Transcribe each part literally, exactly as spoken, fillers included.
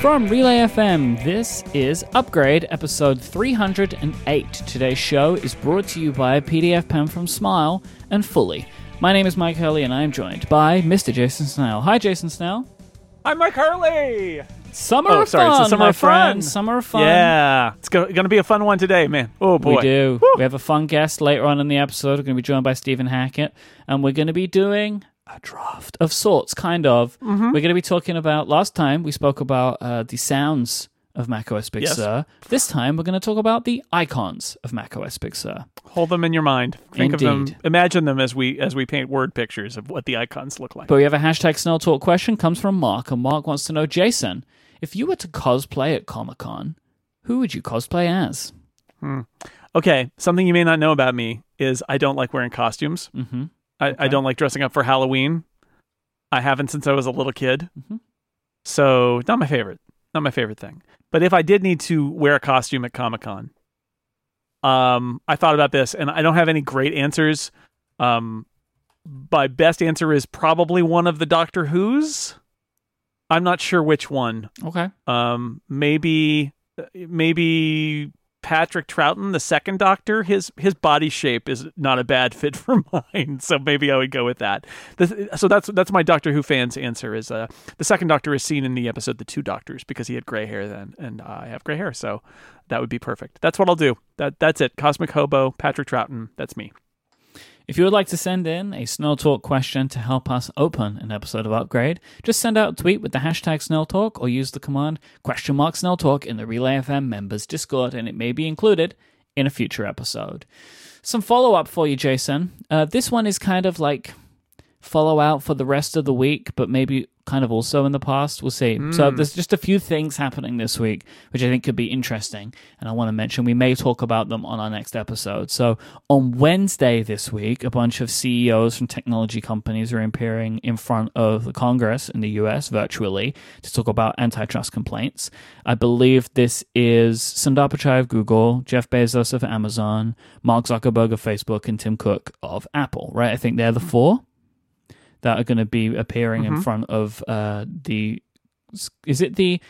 From Relay F M, this is Upgrade, episode three hundred eight. Today's show is brought to you by PDFpen from Smile and Fully. My name is Myke Hurley, and I am joined by Mister Jason Snell. Hi, Jason Snell. I'm Myke Hurley. Summer oh, of sorry, fun, it's summer my of fun. friend. Summer of fun. Yeah, it's going to be a fun one today, man. Oh, boy. We do. Woo. We have a fun guest later on in the episode. We're going to be joined by Stephen Hackett, and we're going to be doing a draft of sorts, kind of. Mm-hmm. We're going to be talking about, last time we spoke about uh, the sounds of macOS Big yes. Sur. This time we're going to talk about the icons of macOS Big Sur. Hold them in your mind. Think Indeed. of them. Imagine them as we as we paint word pictures of what the icons look like. But we have a hashtag SnellTalk question. Comes from Mark, and Mark wants to know, Jason, if you were to cosplay at Comic-Con, who would you cosplay as? Hmm. Okay, something you may not know about me is I don't like wearing costumes. Mm-hmm. I, okay. I don't like dressing up for Halloween. I haven't since I was a little kid. Mm-hmm. So not my favorite. Not my favorite thing. But if I did need to wear a costume at Comic-Con, um, I thought about this, and I don't have any great answers. Um, my best answer is probably one of the Doctor Who's. I'm not sure which one. Okay. Um, maybe, maybe... Patrick Troughton, the second Doctor, his his body shape is not a bad fit for mine, so maybe I would go with that. This, so that's that's my Doctor Who fans' answer is uh, the second Doctor is seen in the episode The Two Doctors because he had gray hair then, and uh, I have gray hair, so that would be perfect. That's what I'll do. That that's it. Cosmic Hobo, Patrick Troughton, that's me. If you would like to send in a SnellTalk question to help us open an episode of Upgrade, just send out a tweet with the hashtag SnellTalk or use the command question mark SnellTalk in the Relay F M members Discord, and it may be included in a future episode. Some follow-up for you, Jason. Uh, this one is kind of like follow-out for the rest of the week, but maybe kind of also in the past. We'll see. Mm. So there's just a few things happening this week, which I think could be interesting, and I want to mention we may talk about them on our next episode. So on Wednesday this week, a bunch of C E Os from technology companies are appearing in front of the Congress in the U S virtually to talk about antitrust complaints. I believe this is Sundar Pichai of Google, Jeff Bezos of Amazon, Mark Zuckerberg of Facebook, and Tim Cook of Apple, right? I think they're the four that are going to be appearing mm-hmm. in front of uh, the, is it the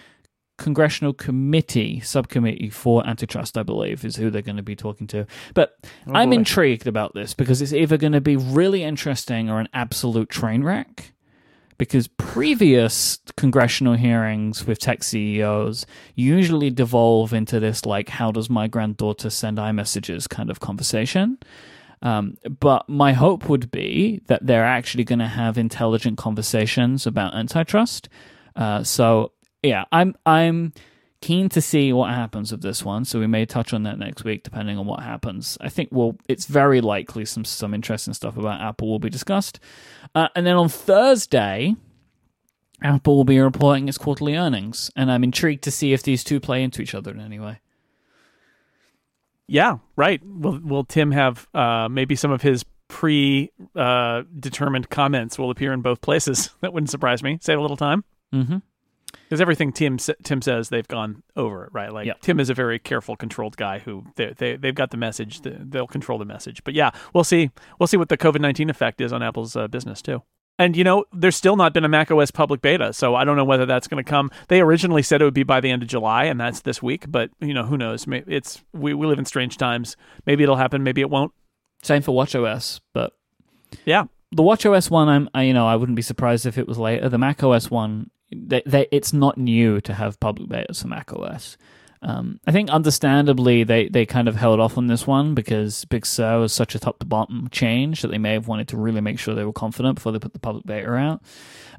Congressional Committee, Subcommittee for Antitrust, I believe, is who they're going to be talking to. But oh I'm boy. intrigued about this because it's either going to be really interesting or an absolute train wreck. Because previous congressional hearings with tech C E Os usually devolve into this, like, how does my granddaughter send iMessages kind of conversation. Um, but my hope would be that they're actually going to have intelligent conversations about antitrust. Uh, so yeah, I'm I'm keen to see what happens with this one. So we may touch on that next week, depending on what happens. I think well, it's very likely some some interesting stuff about Apple will be discussed. Uh, and then on Thursday, Apple will be reporting its quarterly earnings, and I'm intrigued to see if these two play into each other in any way. Yeah, right. Will will Tim have uh, maybe some of his pre uh, determined comments will appear in both places? That wouldn't surprise me. Save a little time. Mm-hmm. Because everything Tim Tim says, they've gone over it, right? Like yep. Tim is a very careful, controlled guy who they, they they've got the message. They'll control the message. But yeah, we'll see. We'll see what the COVID nineteen effect is on Apple's uh, business too. And, you know, there's still not been a macOS public beta, so I don't know whether that's going to come. They originally said it would be by the end of July, and that's this week. But, you know, who knows? It's we, we live in strange times. Maybe it'll happen. Maybe it won't. Same for watchOS, but yeah, the watchOS one, I'm I, you know I wouldn't be surprised if it was later. The macOS one, they, they, it's not new to have public betas for macOS. Um, I think understandably they, they kind of held off on this one because Big Sur was such a top to bottom change that they may have wanted to really make sure they were confident before they put the public beta out.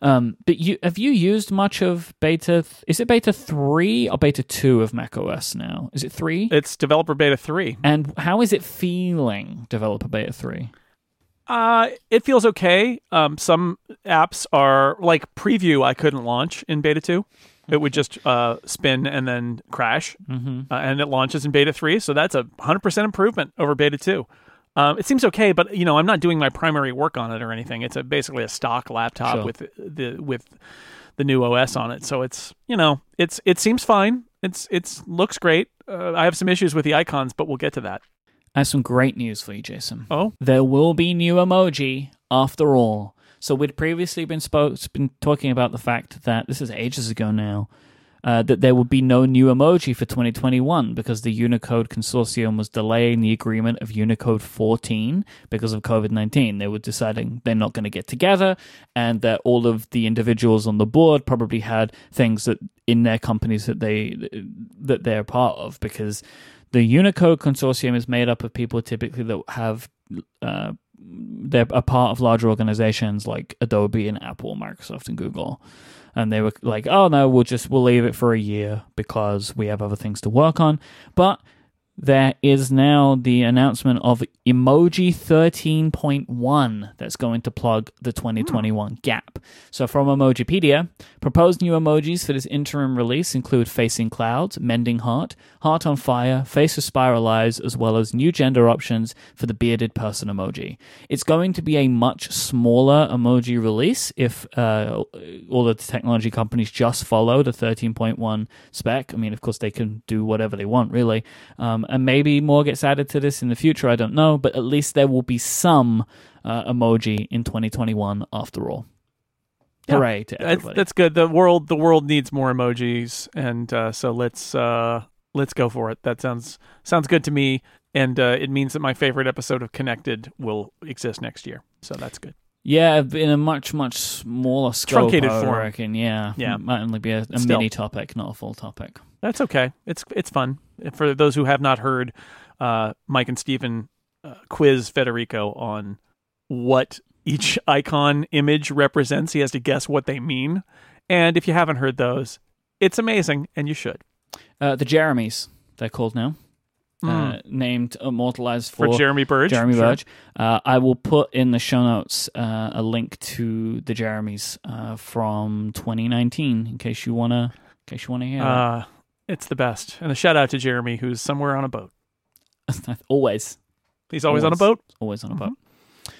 Um, but you have you used much of beta? Th- is it beta three or beta two of macOS now? Is it three? It's developer beta three. And how is it feeling, developer beta three? Uh, it feels okay. Um, some apps are like Preview. I couldn't launch in beta two. It would just uh, spin and then crash, mm-hmm. uh, and it launches in beta three. So that's a one hundred percent improvement over beta two. Um, it seems okay, but you know, I'm not doing my primary work on it or anything. It's a, basically a stock laptop sure. with the with the new O S on it. So it's you know, it's it seems fine. It's it's looks great. Uh, I have some issues with the icons, but we'll get to that. I have some great news for you, Jason. Oh, there will be new emoji after all. So we'd previously been spoke, been talking about the fact that, this is ages ago now, uh, that there would be no new emoji for twenty twenty-one because the Unicode Consortium was delaying the agreement of Unicode fourteen because of covid nineteen. They were deciding they're not going to get together, and that all of the individuals on the board probably had things that in their companies that they that they're part of, because the Unicode Consortium is made up of people typically that have uh, they're a part of larger organizations like Adobe and Apple, Microsoft and Google. And they were like, oh, no, we'll just we'll leave it for a year because we have other things to work on. But there is now the announcement of Emoji thirteen point one that's going to plug the twenty twenty-one mm. gap. So from Emojipedia, proposed new emojis for this interim release include Facing Clouds, Mending Heart, Heart on Fire, Face with Spiral Eyes, as well as new gender options for the bearded person emoji. It's going to be a much smaller emoji release if uh, all the technology companies just follow the thirteen point one spec. I mean, of course, they can do whatever they want, really. Um, And maybe more gets added to this in the future, I don't know, but at least there will be some uh, emoji in twenty twenty-one after all. Yeah. Hooray to everybody. That's, that's good. The world the world needs more emojis, and uh, so let's uh, let's go for it. That sounds sounds good to me, and uh, it means that my favorite episode of Connected will exist next year, so that's good. Yeah, in a much, much smaller scope, truncated form. I reckon, yeah. yeah. It might only be a, a mini topic, not a full topic. That's okay. It's it's fun. For those who have not heard, uh, Mike and Stephen uh, quiz Federico on what each icon image represents. He has to guess what they mean. And if you haven't heard those, it's amazing, and you should. Uh, the Jeremys, they're called now. Mm. Uh, named immortalized for, for Jeremy Burge. Jeremy Burge. Sure. Uh, I will put in the show notes uh, a link to the Jeremys uh, from twenty nineteen in case you wanna, in case you wanna hear. Uh, it's the best, and a shout out to Jeremy, who's somewhere on a boat. always, he's always, always on a boat. Always on a boat. Mm-hmm.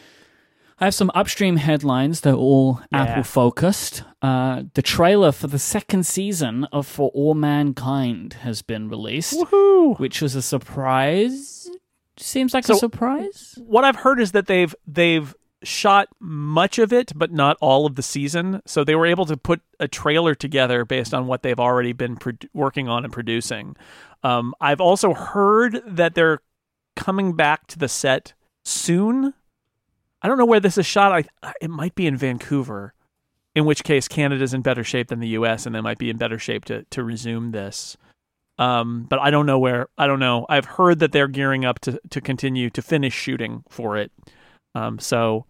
I have some upstream headlines. They're all yeah. Apple focused. Uh, the trailer for the second season of For All Mankind has been released, Woohoo! which was a surprise. Seems like so, a surprise. What I've heard is that they've they've shot much of it, but not all of the season. So they were able to put a trailer together based on what they've already been pro- working on and producing. Um, I've also heard that they're coming back to the set soon. I don't know where this is shot. I, it might be in Vancouver. In which case, Canada's in better shape than the U S, and they might be in better shape to, to resume this. Um, but I don't know where. I don't know. I've heard that they're gearing up to, to continue to finish shooting for it. Um, so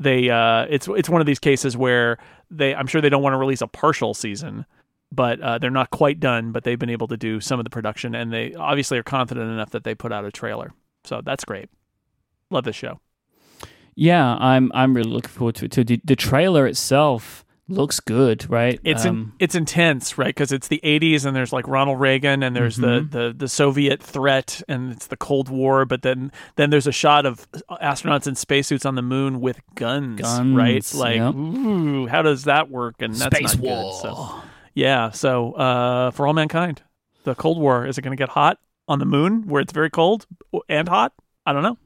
they uh, it's it's one of these cases where they I'm sure they don't want to release a partial season, but uh, they're not quite done. But they've been able to do some of the production, and they obviously are confident enough that they put out a trailer. So that's great. Love this show. Yeah, I'm I'm really looking forward to it too. The, the trailer itself looks good, right? It's um, in, it's intense, right? Because it's the eighties, and there's like Ronald Reagan, and there's mm-hmm. the, the, the Soviet threat, and it's the Cold War. But then then there's a shot of astronauts in spacesuits on the moon with guns, guns right? Like, yep. Ooh, how does that work? And that's space not war. Good. So, yeah. So uh, For All Mankind, the Cold War, is it going to get hot on the moon where it's very cold and hot? I don't know.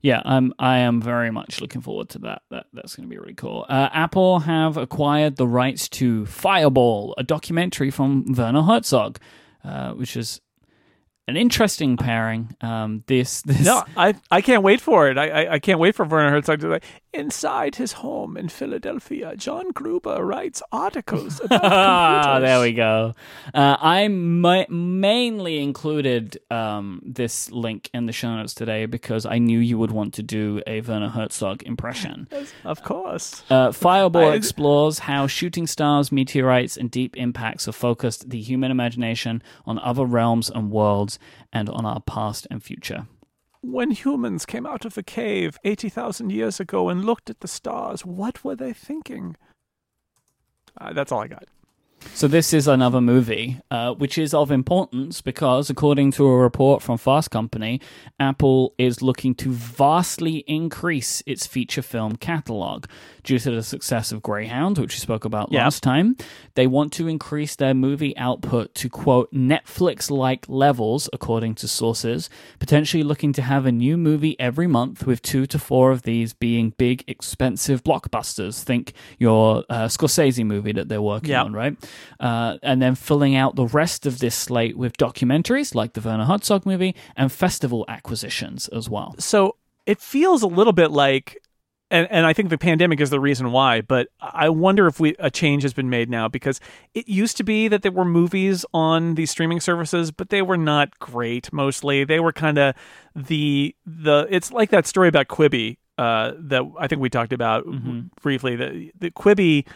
Yeah, um, I am very much looking forward to that. that that's going to be really cool. Uh, Apple have acquired the rights to Fireball, a documentary from Werner Herzog, uh, which is an interesting pairing. Um, this, this, no, I I can't wait for it. I I, I can't wait for Werner Herzog to like inside his home in Philadelphia. John Gruber writes articles about computers. Ah, there we go. Uh, I mi- mainly included um, this link in the show notes today because I knew you would want to do a Werner Herzog impression. Yes, of course. Uh, Fireball I... explores how shooting stars, meteorites, and deep impacts have focused the human imagination on other realms and worlds, and on our past and future. When humans came out of the cave eighty thousand years ago and looked at the stars, what were they thinking? Uh, that's all I got. So this is another movie, uh, which is of importance because, according to a report from Fast Company, Apple is looking to vastly increase its feature film catalog. Due to the success of Greyhound, which we spoke about yeah. last time, they want to increase their movie output to, quote, Netflix-like levels, according to sources, potentially looking to have a new movie every month, with two to four of these being big, expensive blockbusters. Think your uh, Scorsese movie that they're working yeah. on, right? uh, and then filling out the rest of this slate with documentaries like the Werner Herzog movie and festival acquisitions as well. So it feels a little bit like, and, and I think the pandemic is the reason why, but I wonder if we a change has been made now, because it used to be that there were movies on these streaming services, but they were not great mostly. They were kind of the, the it's like that story about Quibi uh, that I think we talked about mm-hmm. briefly. The, the Quibi,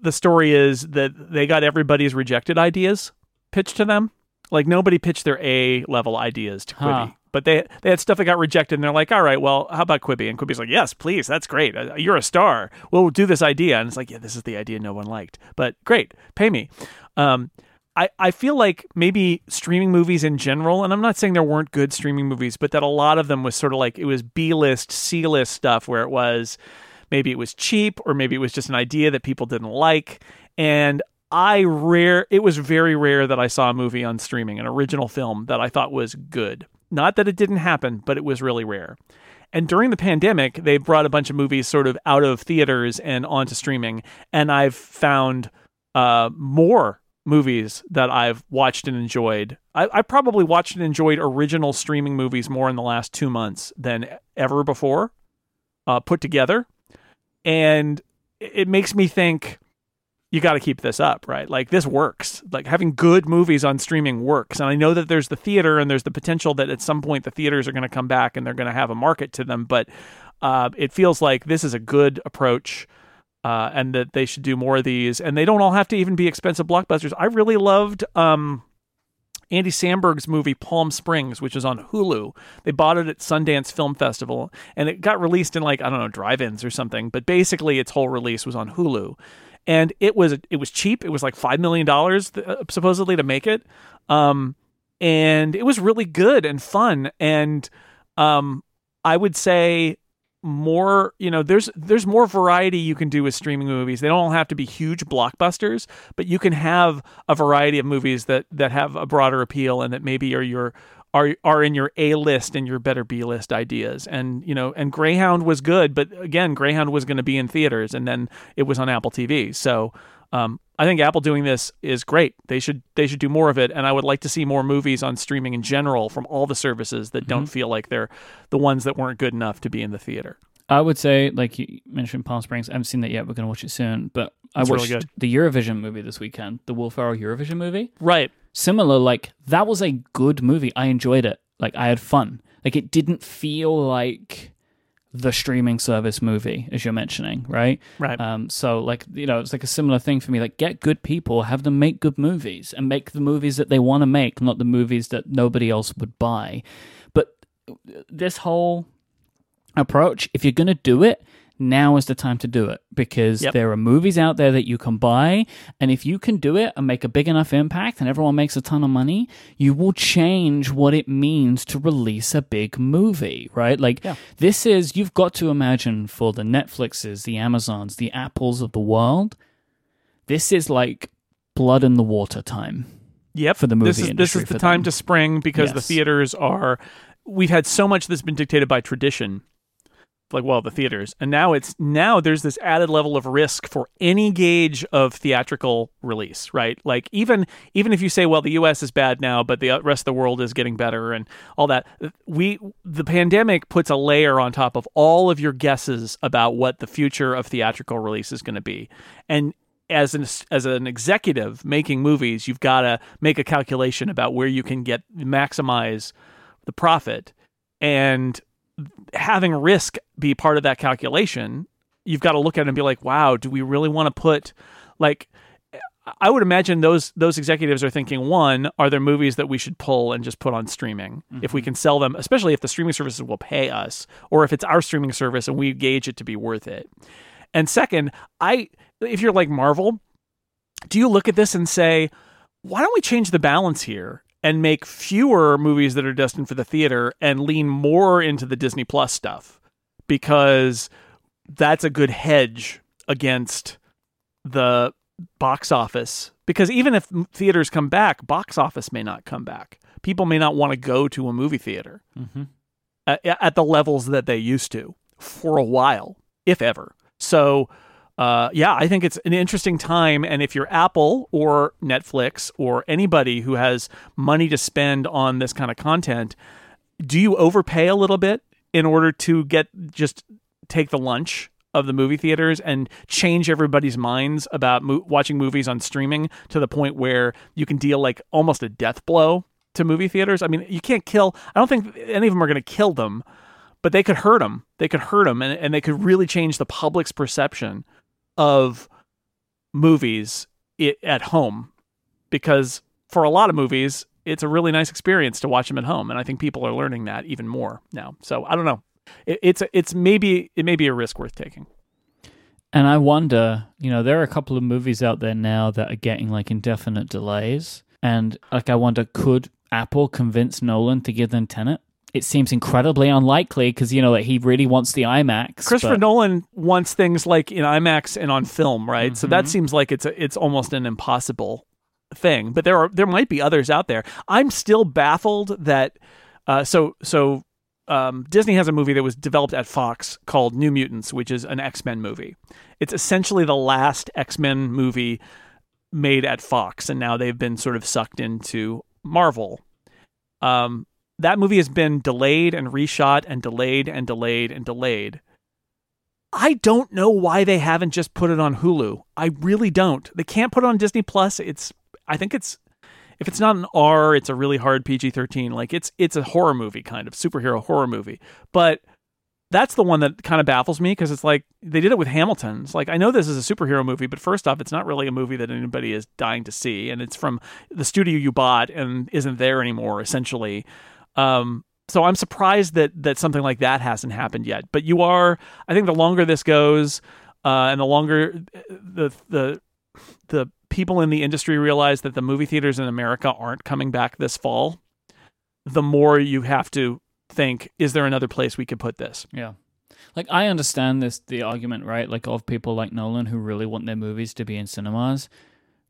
the story is that they got everybody's rejected ideas pitched to them. Like nobody pitched their A-level ideas to Quibi. Huh. But they they had stuff that got rejected, and they're like, all right, well, how about Quibi? And Quibi's like, yes, please, that's great. You're a star. We'll do this idea. And it's like, yeah, this is the idea no one liked. But great, pay me. Um, I, I feel like maybe streaming movies in general, and I'm not saying there weren't good streaming movies, but that a lot of them was sort of like, it was B-list, C-list stuff where it was, maybe it was cheap, or maybe it was just an idea that people didn't like. And I rare, it was very rare that I saw a movie on streaming, an original film that I thought was good. Not that it didn't happen, but it was really rare. And during the pandemic, they brought a bunch of movies sort of out of theaters and onto streaming. And I've found uh, more movies that I've watched and enjoyed. I, I probably watched and enjoyed original streaming movies more in the last two months than ever before uh, put together. And it makes me think, you got to keep this up, right? Like this works. Like having good movies on streaming works. And I know that there's the theater and there's the potential that at some point the theaters are going to come back and they're going to have a market to them. But uh, it feels like this is a good approach uh, and that they should do more of these. And they don't all have to even be expensive blockbusters. I really loved um, Andy Samberg's movie Palm Springs, which is on Hulu. They bought it at Sundance Film Festival and it got released in like, I don't know, drive-ins or something. But basically its whole release was on Hulu. And it was it was cheap. It was like five million dollars uh, supposedly to make it. Um, and it was really good and fun. And um, I would say more, you know, there's there's more variety you can do with streaming movies. They don't all have to be huge blockbusters, but you can have a variety of movies that, that have a broader appeal and that maybe are your are are in your A list and your better B list ideas. And, you know, and Greyhound was good, but again, Greyhound was going to be in theaters and then it was on Apple T V. So um, I think Apple doing this is great. They should, they should do more of it. And I would like to see more movies on streaming in general from all the services that mm-hmm. don't feel like they're the ones that weren't good enough to be in the theater. I would say, like you mentioned Palm Springs, I haven't seen that yet. We're going to watch it soon, but it's I watched really the Eurovision movie this weekend, the Will Ferrell Eurovision movie. Right. Similar, like, that was a good movie. I enjoyed it. Like, I had fun. Like, it didn't feel like the streaming service movie, as you're mentioning, right? Right. Um, so, like, you know, it's like a similar thing for me. Like, get good people, have them make good movies, and make the movies that they want to make, not the movies that nobody else would buy. But this whole approach, if you're going to do it, now is the time to do it, because yep. there are movies out there that you can buy, and if you can do it and make a big enough impact and everyone makes a ton of money, you will change what it means to release a big movie, right? Like yeah. this is, you've got to imagine for the Netflixes, the Amazons, the Apples of the world, this is like blood in the water time. Yep. For the movie this is, industry. This is the time them. to spring because yes. the theaters are, we've had so much that's been dictated by tradition. Like, well, the theaters. And now it's now there's this added level of risk for any gauge of theatrical release, right? Like, even even if you say, well, the U S is bad now, but the rest of the world is getting better and all that, we the pandemic puts a layer on top of all of your guesses about what the future of theatrical release is going to be. And as an as an executive making movies, you've got to make a calculation about where you can get maximize the profit. And having risk be part of that calculation, you've got to look at it and be like, wow, do we really want to put, like, I would imagine those those executives are thinking, one, are there movies that we should pull and just put on streaming mm-hmm. if we can sell them, especially if the streaming services will pay us, or if it's our streaming service and we gauge it to be worth it. And second, I if you're like Marvel, do you look at this and say, why don't we change the balance here and make fewer movies that are destined for the theater and lean more into the Disney Plus stuff, because that's a good hedge against the box office. Because even if theaters come back, box office may not come back. People may not want to go to a movie theater mm-hmm. at, at the levels that they used to for a while, if ever. So Uh, yeah, I think it's an interesting time. And if you're Apple or Netflix or anybody who has money to spend on this kind of content, do you overpay a little bit in order to get just take the lunch of the movie theaters and change everybody's minds about mo- watching movies on streaming to the point where you can deal like almost a death blow to movie theaters? I mean, you can't kill. I don't think any of them are going to kill them, but they could hurt them. They could hurt them, and, and they could really change the public's perception of movies it, at home, because for a lot of movies, it's a really nice experience to watch them at home. And I think people are learning that even more now. So I don't know. It, it's, it's maybe, it may be a risk worth taking. And I wonder, you know, there are a couple of movies out there now that are getting like indefinite delays. And like, I wonder, could Apple convince Nolan to give them Tenet? It seems incredibly unlikely because, you know, that like he really wants the IMAX. Christopher but... Nolan wants things like in IMAX and on film, right? Mm-hmm. So that seems like it's a, it's almost an impossible thing. But there are there might be others out there. I'm still baffled that uh, so so um, Disney has a movie that was developed at Fox called New Mutants, which is an X-Men movie. It's essentially the last X-Men movie made at Fox, and now they've been sort of sucked into Marvel. Um That movie has been delayed and reshot and delayed and delayed and delayed. I don't know why they haven't just put it on Hulu. I really don't. They can't put it on Disney Plus. It's, I think it's, if it's not an R, it's a really hard P G thirteen. Like it's, it's a horror movie kind of superhero horror movie. But that's the one that kind of baffles me because it's like they did it with Hamilton. It's like, I know this is a superhero movie, but first off, it's not really a movie that anybody is dying to see. And it's from the studio you bought and isn't there anymore, essentially. Um, so I'm surprised that, that something like that hasn't happened yet, but you are, I think the longer this goes, uh, and the longer the, the, the people in the industry realize that the movie theaters in America aren't coming back this fall, the more you have to think, is there another place we could put this? Yeah. Like I understand this, the argument, right? Like of people like Nolan who really want their movies to be in cinemas,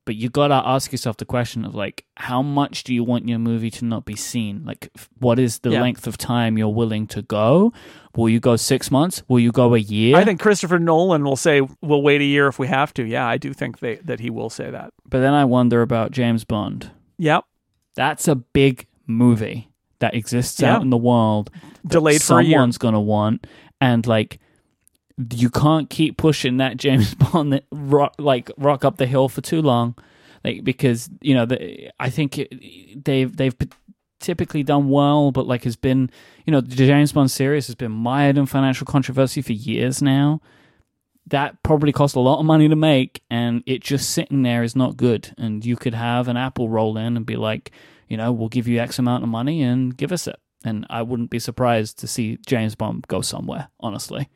but you got to ask yourself the question of like, how much do you want your movie to not be seen? Like, what is the yeah. length of time you're willing to go? Will you go six months? Will you go a year? I think Christopher Nolan will say, we'll wait a year if we have to. Yeah, I do think they, that he will say that. But then I wonder about James Bond. Yep. That's a big movie that exists yeah. out in the world. Delayed for a year. Someone's going to want. And like, you can't keep pushing that James Bond that rock, like rock up the hill for too long, like because you know the, I think it, they've they've typically done well, but like has been you know the James Bond series has been mired in financial controversy for years now. That probably cost a lot of money to make, and it just sitting there is not good. And you could have an Apple roll in and be like, you know, we'll give you X amount of money and give us it. And I wouldn't be surprised to see James Bond go somewhere, honestly.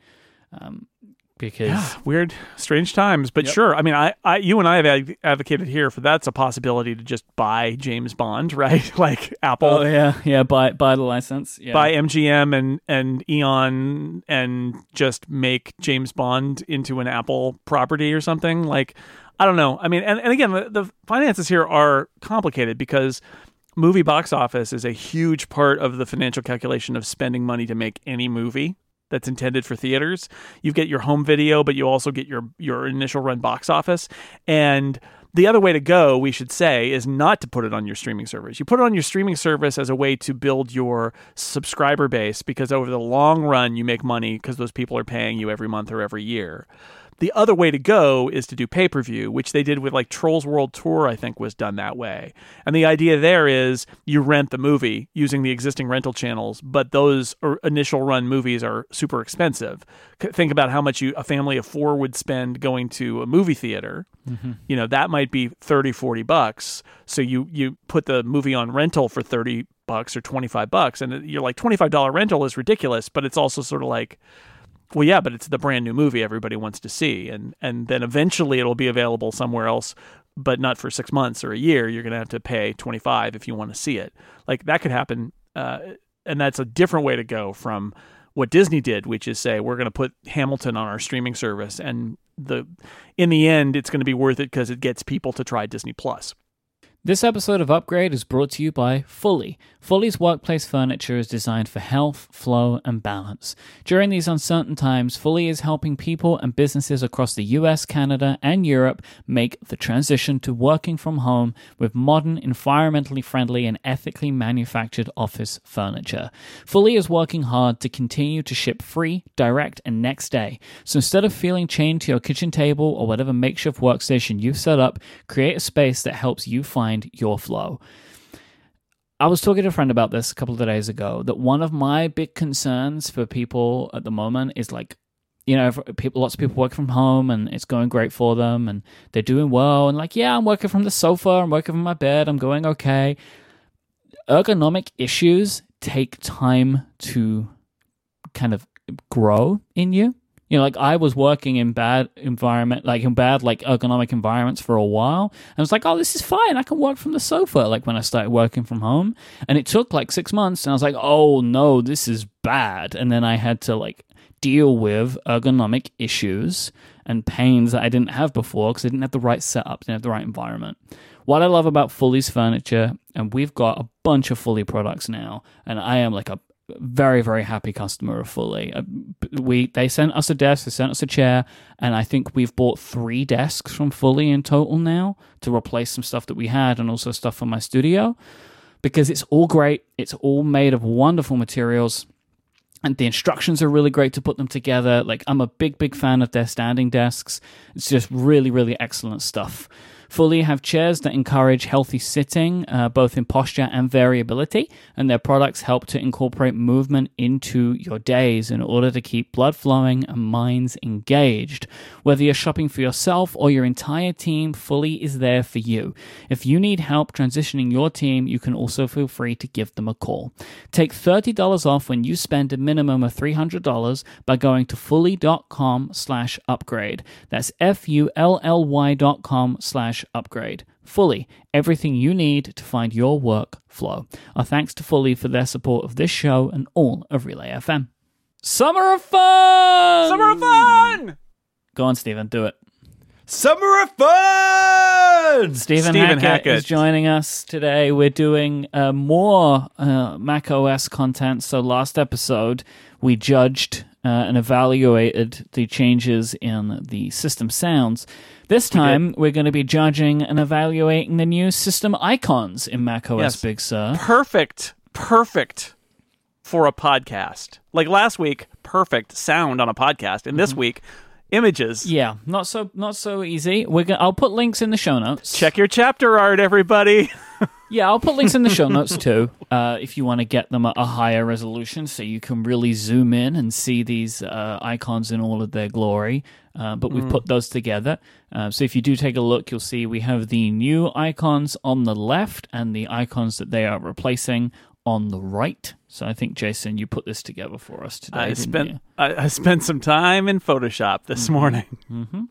Um, because yeah, weird, strange times, but yep. sure. I mean, I, I, you and I have ad- advocated here for that's a possibility to just buy James Bond, right? Like Apple. Oh yeah, yeah. Buy buy the license. Yeah. Buy M G M and and Eon and just make James Bond into an Apple property or something. Like I don't know. I mean, and, and again, the, the finances here are complicated because movie box office is a huge part of the financial calculation of spending money to make any movie that's intended for theaters. You get your home video, but you also get your, your initial run box office. And the other way to go, we should say, is not to put it on your streaming service. You put it on your streaming service as a way to build your subscriber base because over the long run, you make money because those people are paying you every month or every year. The other way to go is to do pay-per-view, which they did with like Trolls World Tour, I think was done that way. And the idea there is you rent the movie using the existing rental channels, but those initial run movies are super expensive. Think about how much you, a family of four would spend going to a movie theater. Mm-hmm. You know, that might be thirty, forty bucks. So you, you put the movie on rental for thirty bucks or twenty-five bucks. And you're like, twenty-five dollars rental is ridiculous, but it's also sort of like, well, yeah, but it's the brand new movie everybody wants to see. And and then eventually it'll be available somewhere else, but not for six months or a year. You're going to have to pay twenty-five if you want to see it. Like that could happen. Uh, and that's a different way to go from what Disney did, which is say, we're going to put Hamilton on our streaming service. And the in the end, it's going to be worth it because it gets people to try Disney Plus. This episode of Upgrade is brought to you by Fully. Fully's workplace furniture is designed for health, flow, and balance. During these uncertain times, Fully is helping people and businesses across the U S, Canada, and Europe make the transition to working from home with modern, environmentally friendly, and ethically manufactured office furniture. Fully is working hard to continue to ship free, direct, and next day. So instead of feeling chained to your kitchen table or whatever makeshift workstation you've set up, create a space that helps you find your flow. I was talking to a friend about this a couple of days ago, that one of my big concerns for people at the moment is, like, you know, people, lots of people work from home and it's going great for them and they're doing well. And like, yeah, I'm working from the sofa, I'm working from my bed, I'm going okay. Ergonomic issues take time to kind of grow in you. You know, like I was working in bad environment, like in bad, like ergonomic environments for a while. And I was like, oh, this is fine. I can work from the sofa. Like when I started working from home, and it took like six months and I was like, oh no, this is bad. And then I had to like deal with ergonomic issues and pains that I didn't have before because I didn't have the right setup, didn't have the right environment. What I love about Fully's furniture, and we've got a bunch of Fully products now, and I am like a very, very happy customer of Fully. We they sent us a desk, they sent us a chair, and I think we've bought three desks from Fully in total now to replace some stuff that we had and also stuff for my studio, because it's all great. It's all made of wonderful materials, and the instructions are really great to put them together. Like, I'm a big, big fan of their standing desks. It's just really, really excellent stuff. Fully have chairs that encourage healthy sitting, uh, both in posture and variability, and their products help to incorporate movement into your days in order to keep blood flowing and minds engaged. Whether you're shopping for yourself or your entire team, Fully is there for you. If you need help transitioning your team, you can also feel free to give them a call. Take thirty dollars off when you spend a minimum of three hundred dollars by going to fully.com slash upgrade. That's F-U-L-L-Y dot com slash upgrade. Fully, everything you need to find your work flow. Our thanks to Fully for their support of this show and all of Relay F M. Summer of fun! Summer of fun! Go on, Stephen, do it. Summer of fun! Stephen, Stephen Hackett, Hackett is joining us today. We're doing uh, more uh, macOS content. So last episode, we judged uh, and evaluated the changes in the system sounds. This time, we're going to be judging and evaluating the new system icons in macOS yes. Big Sur. Perfect, perfect for a podcast. Like last week, perfect sound on a podcast, and this mm-hmm. week, images. Yeah, not so not so easy. We're gonna, I'll put links in the show notes. Check your chapter art, everybody. Yeah, I'll put links in the show notes too, uh, if you want to get them at a higher resolution so you can really zoom in and see these uh, icons in all of their glory. Uh, but we've mm. put those together. Uh, so if you do take a look, you'll see we have the new icons on the left and the icons that they are replacing on the right. So I think, Jason, you put this together for us today. I spent I, I spent some time in Photoshop this mm-hmm. morning. Mm-hmm.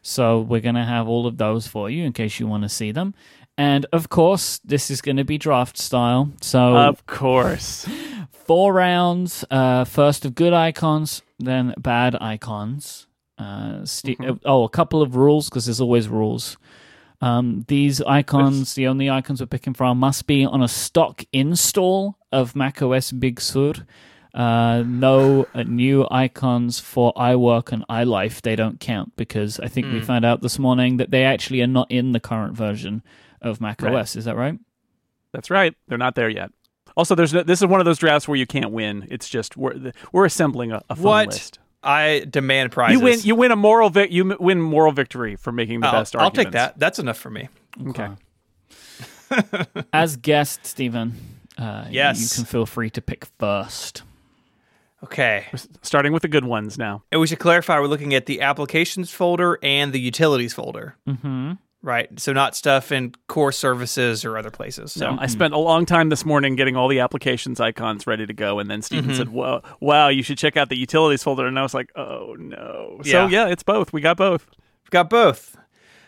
So we're going to have all of those for you in case you want to see them. And, of course, this is going to be draft style. So Of course. Four rounds, uh, first of good icons, then bad icons. Uh, st- mm-hmm. Oh, a couple of rules, because there's always rules. Um, these icons, it's... the only icons we're picking from, must be on a stock install of macOS Big Sur. Uh, no uh, new icons for iWork and iLife. They don't count, because I think mm. we found out this morning that they actually are not in the current version of macOS, right. Is that right? That's right. They're not there yet. Also, there's no, this is one of those drafts where you can't win. It's just we're we're assembling a, a fun what? list. I demand prizes. You win. You win a moral. Vi- you win moral victory for making the I'll, best I'll arguments. I'll take that. That's enough for me. Okay. okay. As guest, Stephen. Uh, yes. You, you can feel free to pick first. Okay. We're starting with the good ones now. And we should clarify: we're looking at the applications folder and the utilities folder. Mm-hmm. Right, so not stuff in core services or other places. So no, I spent a long time this morning getting all the applications icons ready to go, and then Stephen mm-hmm. said, "Whoa, wow, you should check out the utilities folder." And I was like, "Oh no!" Yeah. So yeah, it's both. We got both. We got both.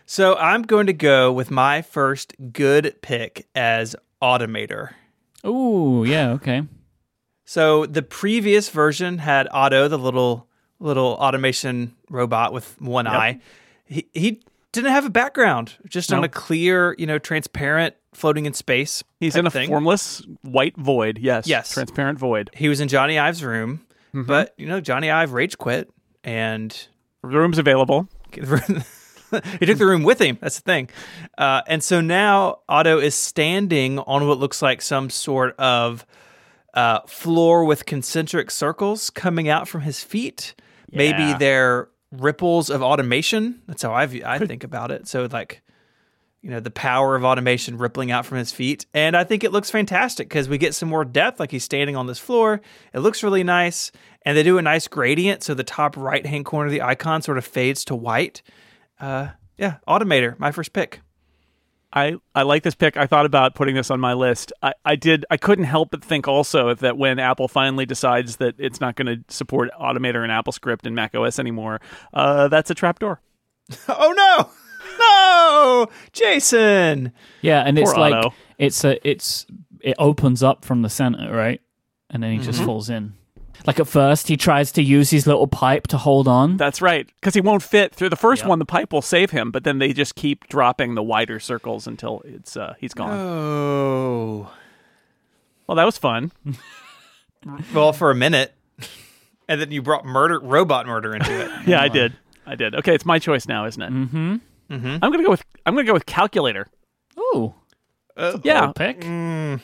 So I'm going to go with my first good pick as Automator. Oh yeah, okay. So the previous version had Otto, the little little automation robot with one yep. eye. He he. didn't have a background, just nope. on a clear, you know, transparent, floating in space. He's in a thing. formless white void. Yes. Yes. Transparent void. He was in Johnny Ive's room, mm-hmm. but, you know, Johnny Ive rage quit and... The room's available. He took the room with him. That's the thing. Uh, and so now Otto is standing on what looks like some sort of uh, floor with concentric circles coming out from his feet. Yeah. Maybe they're ripples of automation. That's how I I think about it. So like, you know, the power of automation rippling out from his feet. And I think it looks fantastic because we get some more depth. Like he's standing on this floor. It looks really nice. And they do a nice gradient. So the top right-hand corner of the icon sort of fades to white. Uh, yeah, Automator, my first pick. I, I like this pick. I thought about putting this on my list. I, I did. I couldn't help but think also that when Apple finally decides that it's not going to support Automator and AppleScript and macOS anymore, uh, that's a trapdoor. Oh no, no, Jason. Yeah, and Poor it's Otto. like it's a it's it opens up from the center, right? And then he mm-hmm. just falls in. Like at first, he tries to use his little pipe to hold on. That's right, because he won't fit through the first yep. one. The pipe will save him, but then they just keep dropping the wider circles until it's uh, he's gone. Oh, well, that was fun. Well, for a minute, and then you brought murder, robot murder into it. yeah, oh. I did. I did. Okay, it's my choice now, isn't it? Mm-hmm. Mm-hmm. I'm gonna go with I'm gonna go with calculator. Ooh, uh, yeah, bold pick. Mm.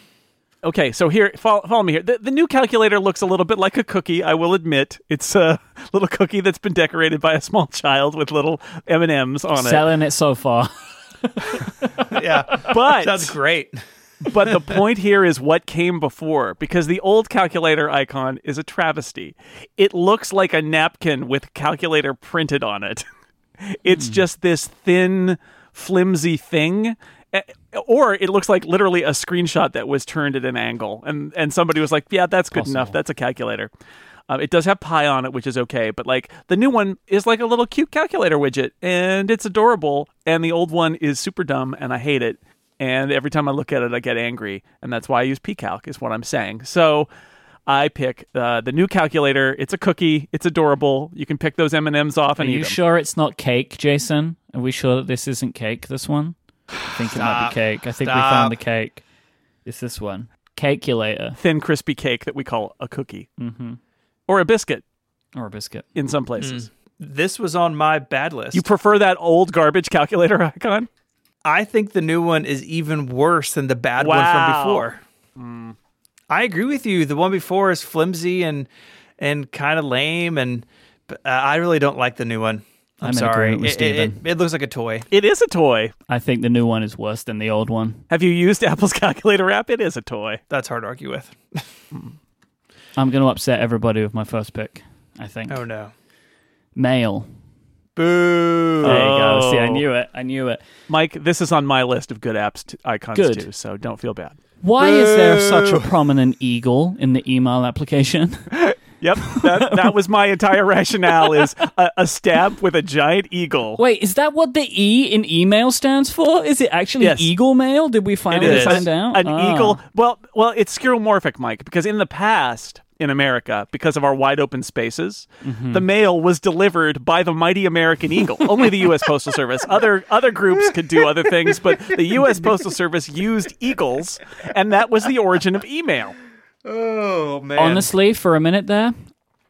Okay, so here, follow, follow me here. The, the new calculator looks a little bit like a cookie, I will admit. It's a little cookie that's been decorated by a small child with little M and M's on it. Selling it so far. yeah, but... Sounds great. But the point here is what came before, because the old calculator icon is a travesty. It looks like a napkin with calculator printed on it. It's mm. just this thin, flimsy thing. Or it looks like literally a screenshot that was turned at an angle, and and somebody was like, "Yeah, that's good Possible. enough. That's a calculator." Um, it does have pi on it, which is okay, but like the new one is like a little cute calculator widget, and it's adorable. And the old one is super dumb, and I hate it. And every time I look at it, I get angry, and that's why I use pCalc, is what I'm saying. So I pick uh, the new calculator. It's a cookie. It's adorable. You can pick those M and M's off and eat them. Are you sure it's not cake, Jason? Are we sure that this isn't cake? This one. I think it Stop. might be cake. I think Stop. we found the cake. It's this one. Cakulator. Thin, crispy cake that we call a cookie. Mm-hmm. Or a biscuit. Or a biscuit. In some places. Mm. This was on my bad list. You prefer that old garbage calculator icon? I think the new one is even worse than the bad wow. one from before. Mm. I agree with you. The one before is flimsy and and kind of lame, and uh, I really don't like the new one. I'm, I'm sorry. It, it, it, it looks like a toy. It is a toy. I think the new one is worse than the old one. Have you used Apple's calculator app? It is a toy. That's hard to argue with. I'm going to upset everybody with my first pick, I think. Oh, no. Mail. Boo. There you go. Oh. See, I knew it. I knew it. Myke, this is on my list of good apps t- icons, good. too, so don't feel bad. Why Boo. is there such a prominent eagle in the email application? Yep, that, that was my entire rationale, is a, a stamp with a giant eagle. Wait, is that what the E in email stands for? Is it actually yes. eagle mail? Did we finally find out? An oh. eagle. Well, well, it's skeuomorphic, Myke, because in the past, in America, because of our wide open spaces, mm-hmm. the mail was delivered by the mighty American eagle. Only the U S Postal Service. Other other groups could do other things, but the U S Postal Service used eagles, and that was the origin of email. Oh, man. Honestly, for a minute there,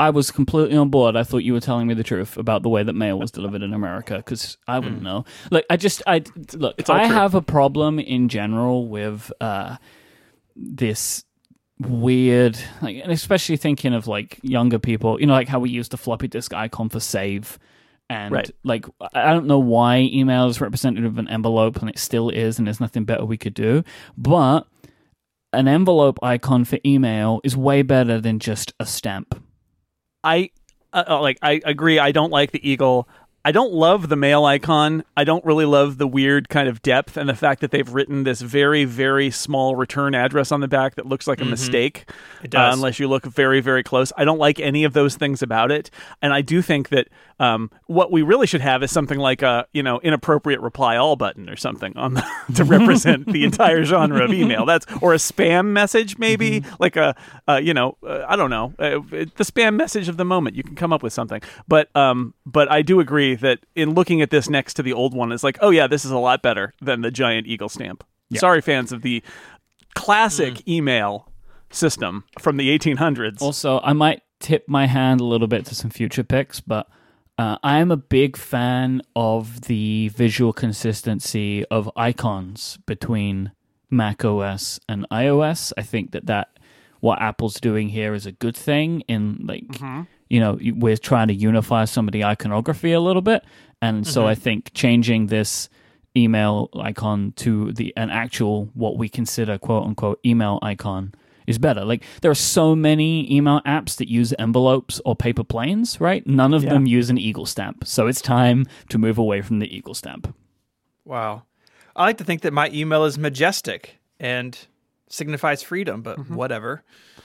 I was completely on board. I thought you were telling me the truth about the way that mail was delivered in America, because I wouldn't mm. know. Look, I just, I, look, it's all I true. have a problem in general with uh, this weird, like, and especially thinking of like younger people, you know, like how we use the floppy disk icon for save. And right. like, I don't know why email is representative of an envelope, and it still is, and there's nothing better we could do. But an envelope icon for email is way better than just a stamp. I uh, like. I agree. I don't like the eagle. I don't love the mail icon. I don't really love the weird kind of depth and the fact that they've written this very, very small return address on the back that looks like mm-hmm. a mistake. It does. Uh, unless you look very, very close. I don't like any of those things about it. And I do think that um, what we really should have is something like a, you know, inappropriate reply all button or something on the, to represent the entire genre of email. That's or a spam message, maybe mm-hmm. like a, uh, you know, uh, I don't know, uh, the spam message of the moment. You can come up with something. But um, but I do agree way that in looking at this next to the old one, it's like, oh yeah, this is a lot better than the giant eagle stamp. Yeah. Sorry, fans of the classic mm. email system from the eighteen hundreds. Also, I might tip my hand a little bit to some future picks, but uh, I am a big fan of the visual consistency of icons between macOS and iOS. I think that that what Apple's doing here is a good thing in, like, mm-hmm. you know, we're trying to unify some of the iconography a little bit. And mm-hmm. so I think changing this email icon to the an actual what we consider quote unquote email icon is better. Like, there are so many email apps that use envelopes or paper planes, right? None of yeah. them use an eagle stamp. So it's time to move away from the eagle stamp. Wow. I like to think that my email is majestic and signifies freedom, but mm-hmm. whatever.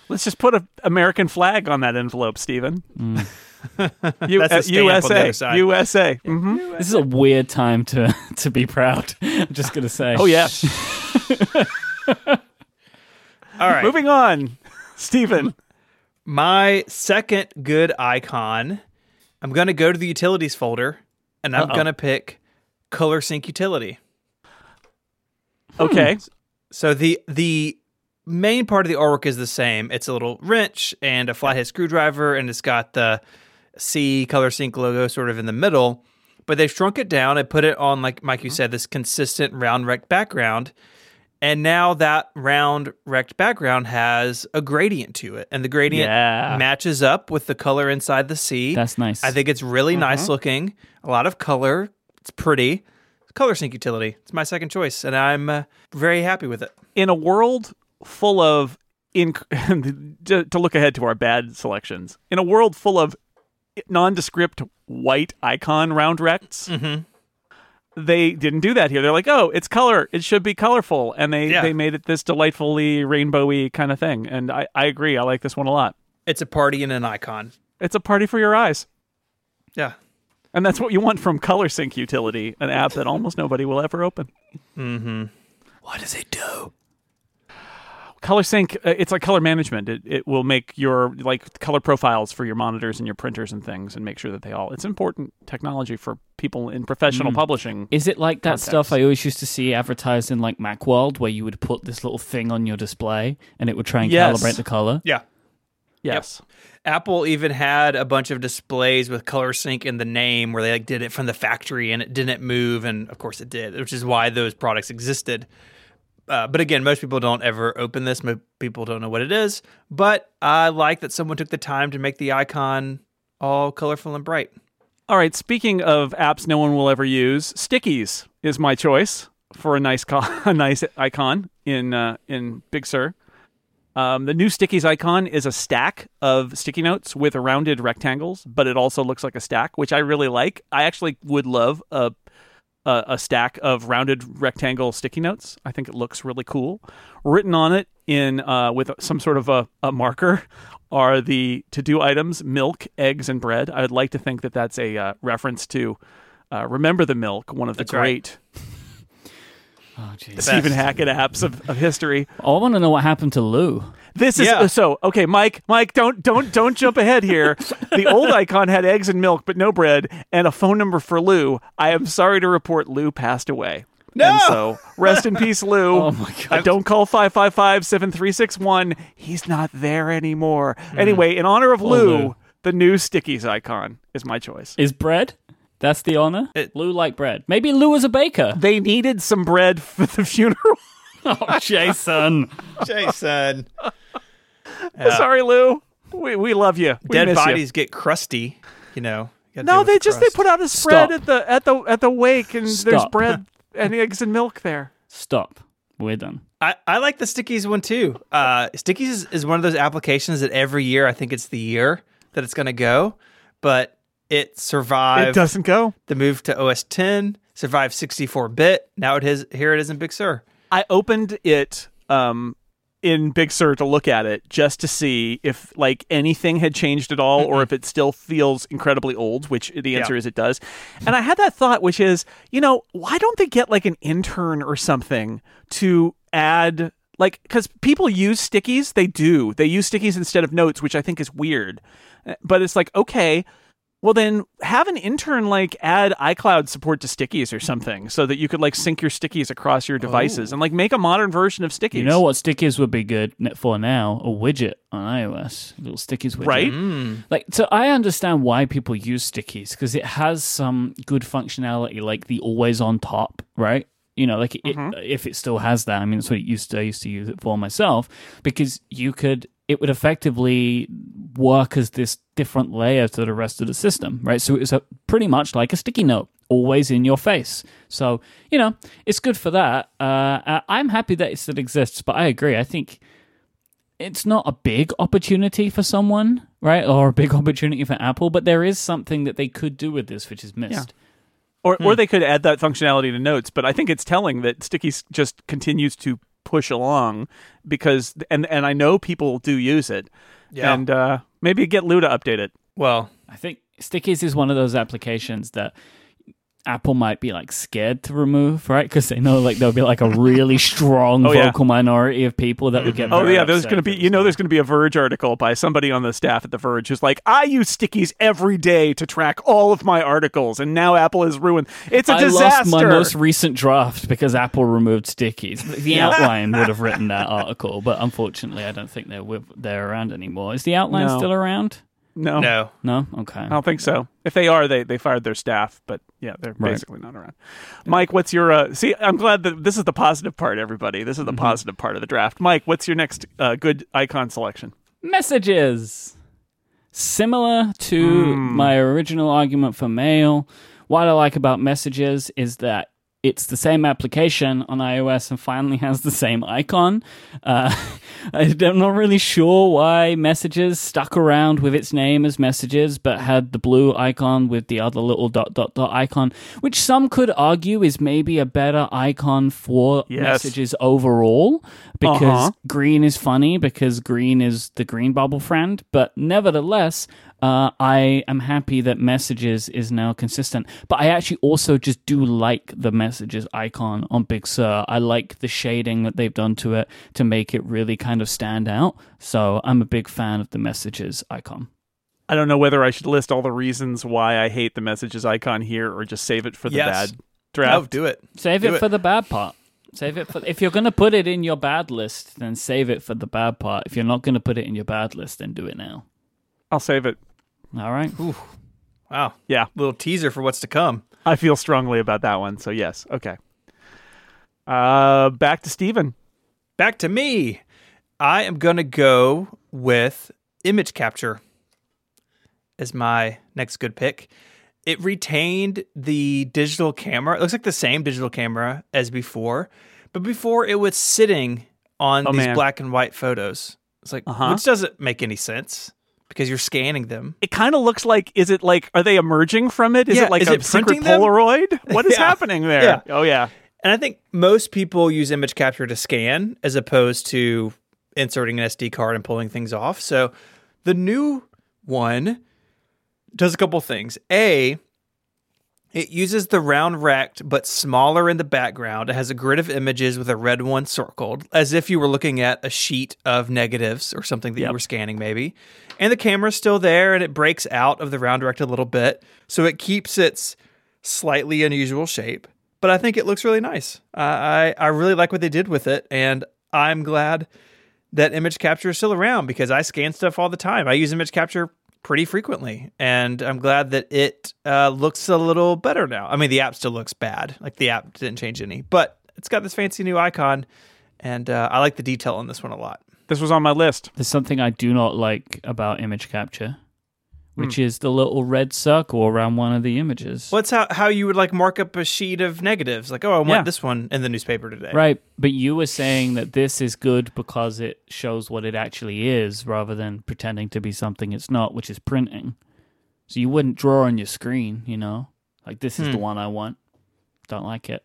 Let's just put an American flag on that envelope, Stephen. Mm. U- That's a U S A. U S A. Yeah. Mm-hmm. U S A. This is a weird time to, to be proud. I'm just going to say. Oh, yeah. All right. Moving on, Stephen. My second good icon, I'm going to go to the utilities folder, and I'm going to pick ColorSync Utility. Okay. Hmm. So the the main part of the artwork is the same. It's a little wrench and a flathead screwdriver, and it's got the C ColorSync logo sort of in the middle. But they've shrunk it down and put it on, like Myke, you said, this consistent round rect background. And now that round rect background has a gradient to it, and the gradient yeah. matches up with the color inside the C. That's nice. I think it's really uh-huh. nice looking. A lot of color. It's pretty. ColorSync Utility. It's my second choice, and I'm uh, very happy with it. In a world full of, inc- to, to look ahead to our bad selections, in a world full of nondescript white icon round rects, mm-hmm. they didn't do that here. They're like, oh, it's color. It should be colorful. And they, yeah. they made it this delightfully rainbowy kind of thing. And I, I agree. I like this one a lot. It's a party and an icon. It's a party for your eyes. Yeah. And that's what you want from ColorSync Utility, an app that almost nobody will ever open. Mm-hmm. What does it do? ColorSync, uh, it's like color management. It it will make your like color profiles for your monitors and your printers and things, and make sure that they all. It's important technology for people in professional mm. publishing. Is it like that context. Stuff I always used to see advertised in like Macworld, where you would put this little thing on your display and it would try and yes. calibrate the color? Yeah. Yes. Yep. Apple even had a bunch of displays with ColorSync in the name, where they like did it from the factory and it didn't move, and of course it did, which is why those products existed. Uh, but again, most people don't ever open this. Most people don't know what it is. But I like that someone took the time to make the icon all colorful and bright. All right. Speaking of apps no one will ever use, Stickies is my choice for a nice co- a nice icon in uh, in Big Sur. Um, the new Stickies icon is a stack of sticky notes with rounded rectangles, but it also looks like a stack, which I really like. I actually would love a a, a stack of rounded rectangle sticky notes. I think it looks really cool. Written on it in uh, with some sort of a, a marker are the to-do items: milk, eggs, and bread. I would like to think that that's a uh, reference to uh, Remember the Milk, one of the that's great... Right. Oh, the Stephen Hackett apps of, of history. I want to know what happened to Lou. This is yeah. so okay, Myke. Myke, don't don't don't jump ahead here. The old icon had eggs and milk, but no bread, and a phone number for Lou. I am sorry to report, Lou passed away. No. And so rest in peace, Lou. Oh my God. Uh, don't call five five five, seven three six one. He's not there anymore. Mm. Anyway, in honor of oh, Lou, Lou, the new Stickies icon is my choice. Is bread? That's the honor? It, Lou liked bread. Maybe Lou was a baker. They needed some bread for the funeral. Oh, Jason. Jason. Yeah. Sorry, Lou. We we love you. We Dead bodies you. Get crusty, you know. You no, they just crust. They put out a spread at the, at the at the wake, and Stop. There's bread and eggs and milk there. Stop. We're done. I, I like the Stickies one, too. Uh, Stickies is, is one of those applications that every year, I think it's the year that it's going to go, but... It survived. It doesn't go. The move to O S ten survived sixty-four bit. Now it has. Here it is in Big Sur. I opened it um, in Big Sur to look at it, just to see if like anything had changed at all, mm-hmm. or if it still feels incredibly old. Which the answer yeah. is it does. And I had that thought, which is, you know, why don't they get like an intern or something to add. Like, because people use Stickies, they do. They use Stickies instead of notes, which I think is weird. But it's like, okay. Well, then have an intern like add iCloud support to Stickies or something so that you could like sync your Stickies across your devices oh. and like make a modern version of Stickies. You know what Stickies would be good for now? A widget on iOS. A little Stickies widget. Right? Mm. Like, so I understand why people use Stickies because it has some good functionality like the always on top, right? You know, like it, mm-hmm. if it still has that. I mean, that's what it used to, I used to use it for myself because you could... it would effectively work as this different layer to the rest of the system, right? So it's a, pretty much like a sticky note, always in your face. So, you know, it's good for that. Uh, I'm happy that it still exists, but I agree. I think it's not a big opportunity for someone, right? Or a big opportunity for Apple, but there is something that they could do with this, which is missed. Yeah. Or, hmm. or they could add that functionality to notes, but I think it's telling that Stickies just continues to push along because and and I know people do use it yeah. and uh maybe get Lou to update it. Well, I think Stickies is one of those applications that Apple might be like scared to remove, right? Because they know like there'll be like a really strong oh, vocal yeah. minority of people that would get oh yeah there's gonna be you know there's gonna be a Verge article by somebody on the staff at the Verge who's like, I use Stickies every day to track all of my articles and now Apple is ruined. It's a I disaster. I lost my most recent draft because Apple removed Stickies. The yeah. Outline would have written that article, but unfortunately I don't think they're with, they're around anymore. Is the Outline no. still around? No. No. No? Okay. I don't think so. If they are, they, they fired their staff, but yeah, they're right. basically not around. Mike, what's your... Uh, see, I'm glad that this is the positive part, everybody. This is the mm-hmm. positive part of the draft. Mike, what's your next uh, good icon selection? Messages. Similar to mm. my original argument for mail, what I like about Messages is that it's the same application on iOS and finally has the same icon. Uh, I'm not really sure why Messages stuck around with its name as Messages, but had the blue icon with the other little dot, dot, dot icon, which some could argue is maybe a better icon for yes. Messages overall, because uh-huh. green is funny, because green is the green bubble friend. But nevertheless... Uh, I am happy that Messages is now consistent, but I actually also just do like the Messages icon on Big Sur. I like the shading that they've done to it to make it really kind of stand out. So I'm a big fan of the Messages icon. I don't know whether I should list all the reasons why I hate the Messages icon here or just save it for the yes. bad draft. No, do it. Save do it, it for the bad part. Save it for, if you're going to put it in your bad list, then save it for the bad part. If you're not going to put it in your bad list, then do it now. I'll save it. All right. Ooh. Wow. Yeah. Little teaser for what's to come. I feel strongly about that one. So, yes. Okay. Uh, back to Stephen. Back to me. I am going to go with image capture as my next good pick. It retained the digital camera. It looks like the same digital camera as before, but before it was sitting on oh, these man. black and white photos. It's like, uh-huh. which doesn't make any sense. Because you're scanning them. It kind of looks like, is it like, are they emerging from it? Is yeah. it like is a it secret Polaroid? Them? What is yeah. happening there? Yeah. Oh, yeah. And I think most people use image capture to scan as opposed to inserting an S D card and pulling things off. So the new one does a couple things. A, it uses the round rect, but smaller in the background. It has a grid of images with a red one circled, as if you were looking at a sheet of negatives or something that yep. you were scanning maybe. And the camera's still there, and it breaks out of the round rect a little bit, so it keeps its slightly unusual shape. But I think it looks really nice. I, I, I really like what they did with it, and I'm glad that image capture is still around because I scan stuff all the time. I use image capture pretty frequently, and I'm glad that it uh, looks a little better now. I mean, the app still looks bad. Like, the app didn't change any, but it's got this fancy new icon, and uh, I like the detail on this one a lot. This was on my list. There's something I do not like about image capture, which mm. is the little red circle around one of the images. Well, it's how, how you would, like, mark up a sheet of negatives. Like, oh, I want yeah. this one in the newspaper today. Right, but you were saying that this is good because it shows what it actually is rather than pretending to be something it's not, which is printing. So you wouldn't draw on your screen, you know? Like, this is mm. the one I want. Don't like it.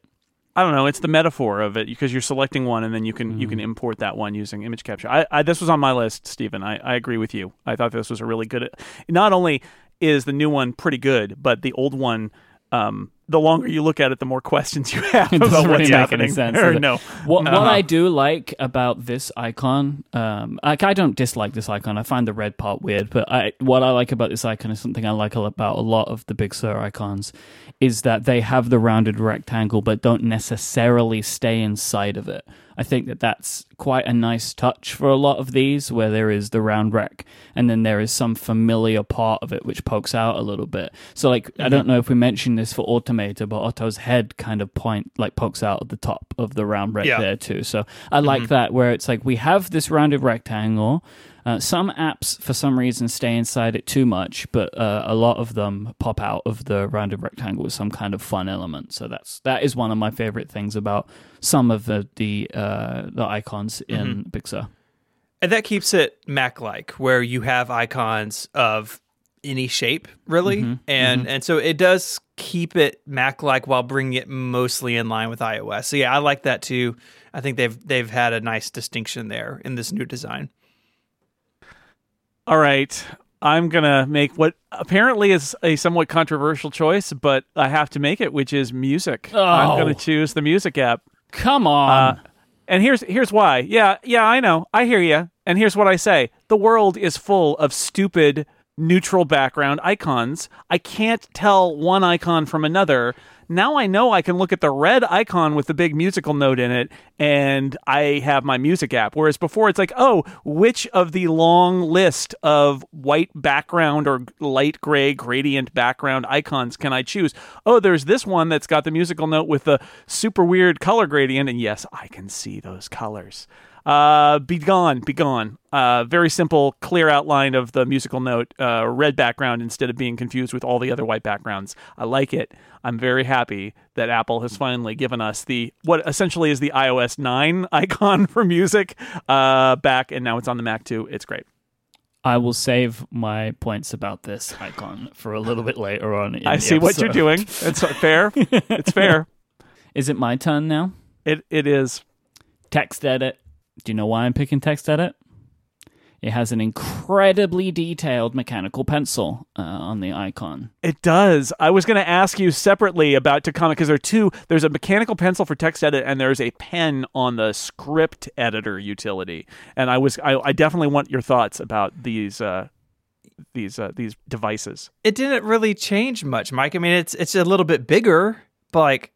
I don't know. It's the metaphor of it because you're selecting one and then you can mm. you can import that one using image capture. I, I this was on my list, Stephen. I, I agree with you. I thought this was a really good. Not only is the new one pretty good, but the old one um, the longer you look at it, the more questions you have about what's really happening. Sense, or no. What, uh-huh. what I do like about this icon, um, like I don't dislike this icon. I find the red part weird, but I, what I like about this icon is something I like about a lot of the Big Sur icons, is that they have the rounded rectangle, but don't necessarily stay inside of it. I think that that's quite a nice touch for a lot of these, where there is the round rec, and then there is some familiar part of it which pokes out a little bit. So, like, mm-hmm. I don't know if we mentioned this for Automator, but Otto's head kind of point, like, pokes out at the top of the round rec yeah. there too. So I like mm-hmm. that, where it's like we have this rounded rectangle. Uh, some apps, for some reason, stay inside it too much, but uh, a lot of them pop out of the rounded rectangle with some kind of fun element. So that's that is one of my favorite things about some of the the, uh, the icons in mm-hmm. Big Sur. And that keeps it Mac-like, where you have icons of any shape, really. Mm-hmm. And mm-hmm. and so it does keep it Mac-like while bringing it mostly in line with iOS. So yeah, I like that too. I think they've they've had a nice distinction there in this new design. All right, I'm going to make what apparently is a somewhat controversial choice, but I have to make it, which is music. Oh. I'm going to choose the music app. Come on. Uh, and here's here's why. Yeah, yeah, I know. I hear you. And here's what I say. The world is full of stupid neutral background icons. I can't tell one icon from another. Now I know I can look at the red icon with the big musical note in it, and I have my music app. Whereas before, it's like, oh, which of the long list of white background or light gray gradient background icons can I choose? Oh, there's this one that's got the musical note with the super weird color gradient, and yes, I can see those colors. Uh, be gone, be gone. Uh, very simple, clear outline of the musical note, uh, red background instead of being confused with all the other white backgrounds. I like it. I'm very happy that Apple has finally given us the what essentially is the iOS nine icon for music uh, back, and now it's on the Mac too. It's great. I will save my points about this icon for a little bit later on. In I see episode. What you're doing. It's fair. It's fair. Is it my turn now? It It is. Text edit. Do you know why I'm picking text edit? It has an incredibly detailed mechanical pencil uh, on the icon. It does. I was going to ask you separately about to comment because there are two. There's a mechanical pencil for text edit, and there's a pen on the script editor utility. And I was, I, I definitely want your thoughts about these. Uh, these uh, these devices. It didn't really change much, Mike. I mean, it's it's a little bit bigger, but like.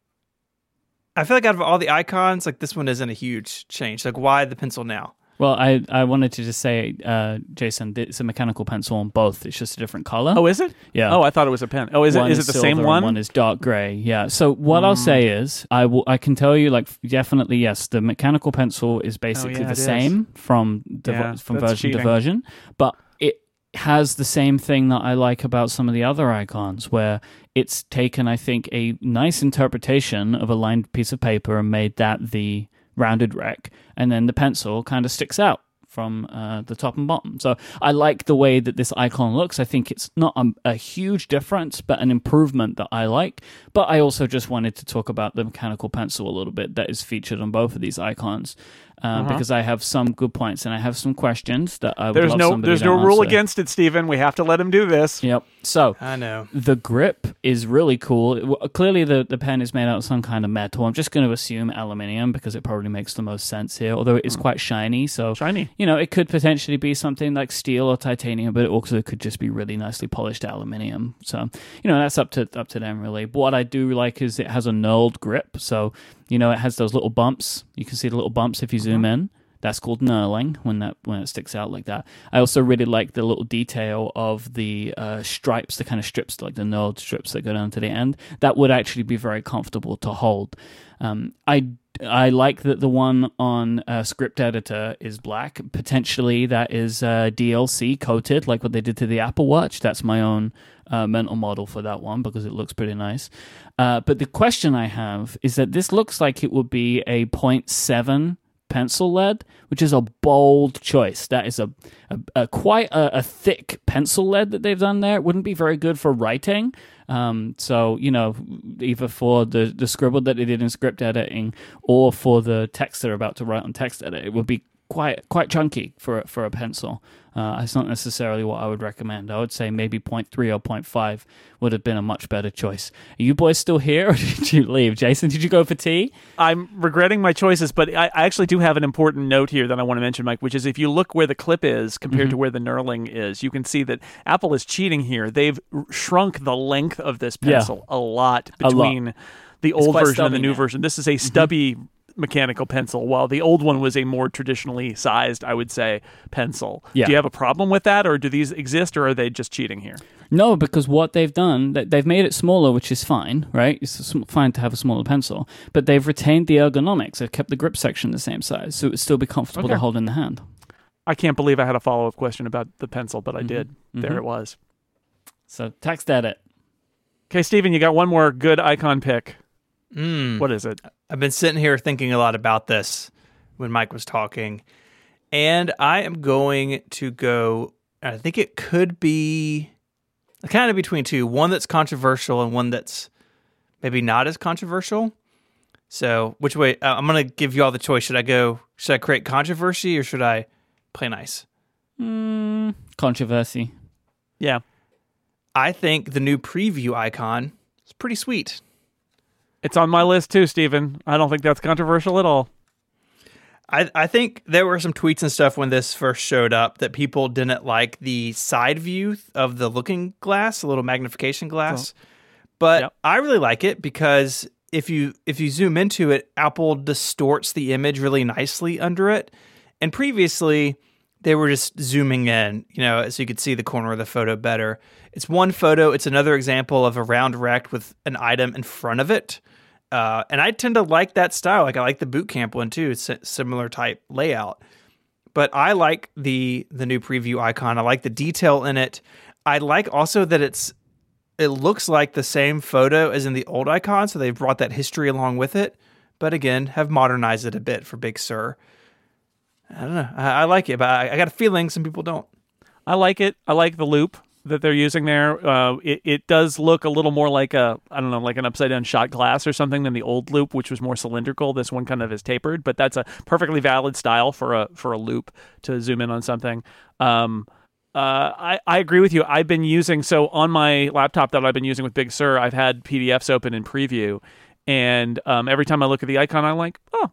I feel like out of all the icons, like this one isn't a huge change. Like, why the pencil now? Well, I, I wanted to just say, uh, Jason, it's a mechanical pencil on both. It's just a different color. Oh, is it? Yeah. Oh, I thought it was a pen. Oh, is it? Is it the same one? One is dark gray. Yeah. So what mm. I'll say is, I will. I can tell you, like, definitely, yes, the mechanical pencil is basically oh, yeah, the same is. from div- yeah, from version cheating. to version, but it has the same thing that I like about some of the other icons, where it's taken, I think, a nice interpretation of a lined piece of paper and made that the rounded rec, and then the pencil kind of sticks out from uh, the top and bottom. So I like the way that this icon looks. I think it's not a, a huge difference, but an improvement that I like. But I also just wanted to talk about the mechanical pencil a little bit that is featured on both of these icons. Uh, uh-huh. Because I have some good points and I have some questions that I would there's love no, somebody There's to no answer. Rule against it, Stephen. We have to let him do this. Yep. So I know the grip is really cool. Clearly, the, the pen is made out of some kind of metal. I'm just going to assume aluminium because it probably makes the most sense here, although it is mm. quite shiny. So shiny. You know, it could potentially be something like steel or titanium, but it also could just be really nicely polished aluminium. So, you know, that's up to up to them, really. But what I do like is it has a knurled grip. So, you know, it has those little bumps. You can see the little bumps if you zoom in. That's called knurling when that when it sticks out like that. I also really like the little detail of the uh, stripes, the kind of strips, like the knurled strips that go down to the end. That would actually be very comfortable to hold. Um, I I like that the one on uh, script editor is black. Potentially that is uh, D L C coated, like what they did to the Apple Watch. That's my own uh, mental model for that one because it looks pretty nice. Uh, but the question I have is that this looks like it would be a point seven pencil lead, which is a bold choice. That is a, a, a quite a, a thick pencil lead that they've done there. It wouldn't be very good for writing. Um, so, you know, either for the, the scribble that they did in script editing or for the text they're about to write on text edit, it would be quite quite chunky for for a pencil. Uh, it's not necessarily what I would recommend. I would say maybe point three or point five would have been a much better choice. Are you boys still here, or did you leave? Jason, did you go for tea? I'm regretting my choices, but I, I actually do have an important note here that I want to mention, Myke, which is if you look where the clip is compared mm-hmm. to where the knurling is, you can see that Apple is cheating here. They've shrunk the length of this pencil yeah. a lot between a lot. the old version stubby, and the new yeah. version. This is a stubby mm-hmm. mechanical pencil, while the old one was a more traditionally sized, I would say, pencil. Yeah. Do you have a problem with that, or do these exist, or are they just cheating here? No, because what they've done, they've made it smaller, which is fine, right? It's fine to have a smaller pencil, but they've retained the ergonomics. They've kept the grip section the same size, so it would still be comfortable okay. to hold in the hand. I can't believe I had a follow-up question about the pencil, but I mm-hmm. did. Mm-hmm. There it was. So, text edit. Okay, Stephen, you got one more good icon pick. Mm. What is it? I've been sitting here thinking a lot about this when Myke was talking, and I am going to go, I think it could be kind of between two, one that's controversial and one that's maybe not as controversial. So which way, uh, I'm going to give you all the choice. Should I go, should I create controversy or should I play nice? Mm, controversy. Yeah. I think the new preview icon is pretty sweet. It's on my list too, Stephen. I don't think that's controversial at all. I, I think there were some tweets and stuff when this first showed up that people didn't like the side view of the looking glass, the little magnification glass. Oh. But yep. I really like it because if you if you zoom into it, Apple distorts the image really nicely under it. And previously, they were just zooming in, you know, so you could see the corner of the photo better. It's one photo. It's another example of a round rect with an item in front of it. Uh, and I tend to like that style. Like I like the boot camp one too. It's a similar type layout. But I like the the new preview icon. I like the detail in it. I like also that it's it looks like the same photo as in the old icon. So they've brought that history along with it. But again, have modernized it a bit for Big Sur. I don't know. I, I like it, but I, I got a feeling some people don't. I like it. I like the loop that they're using there. Uh, it, it does look a little more like a, I don't know, like an upside-down shot glass or something than the old loop, which was more cylindrical. This one kind of is tapered, but that's a perfectly valid style for a for a loop to zoom in on something. Um, uh, I, I agree with you. I've been using, so on my laptop that I've been using with Big Sur, I've had P D Fs open in preview, and um, every time I look at the icon, I'm like, oh,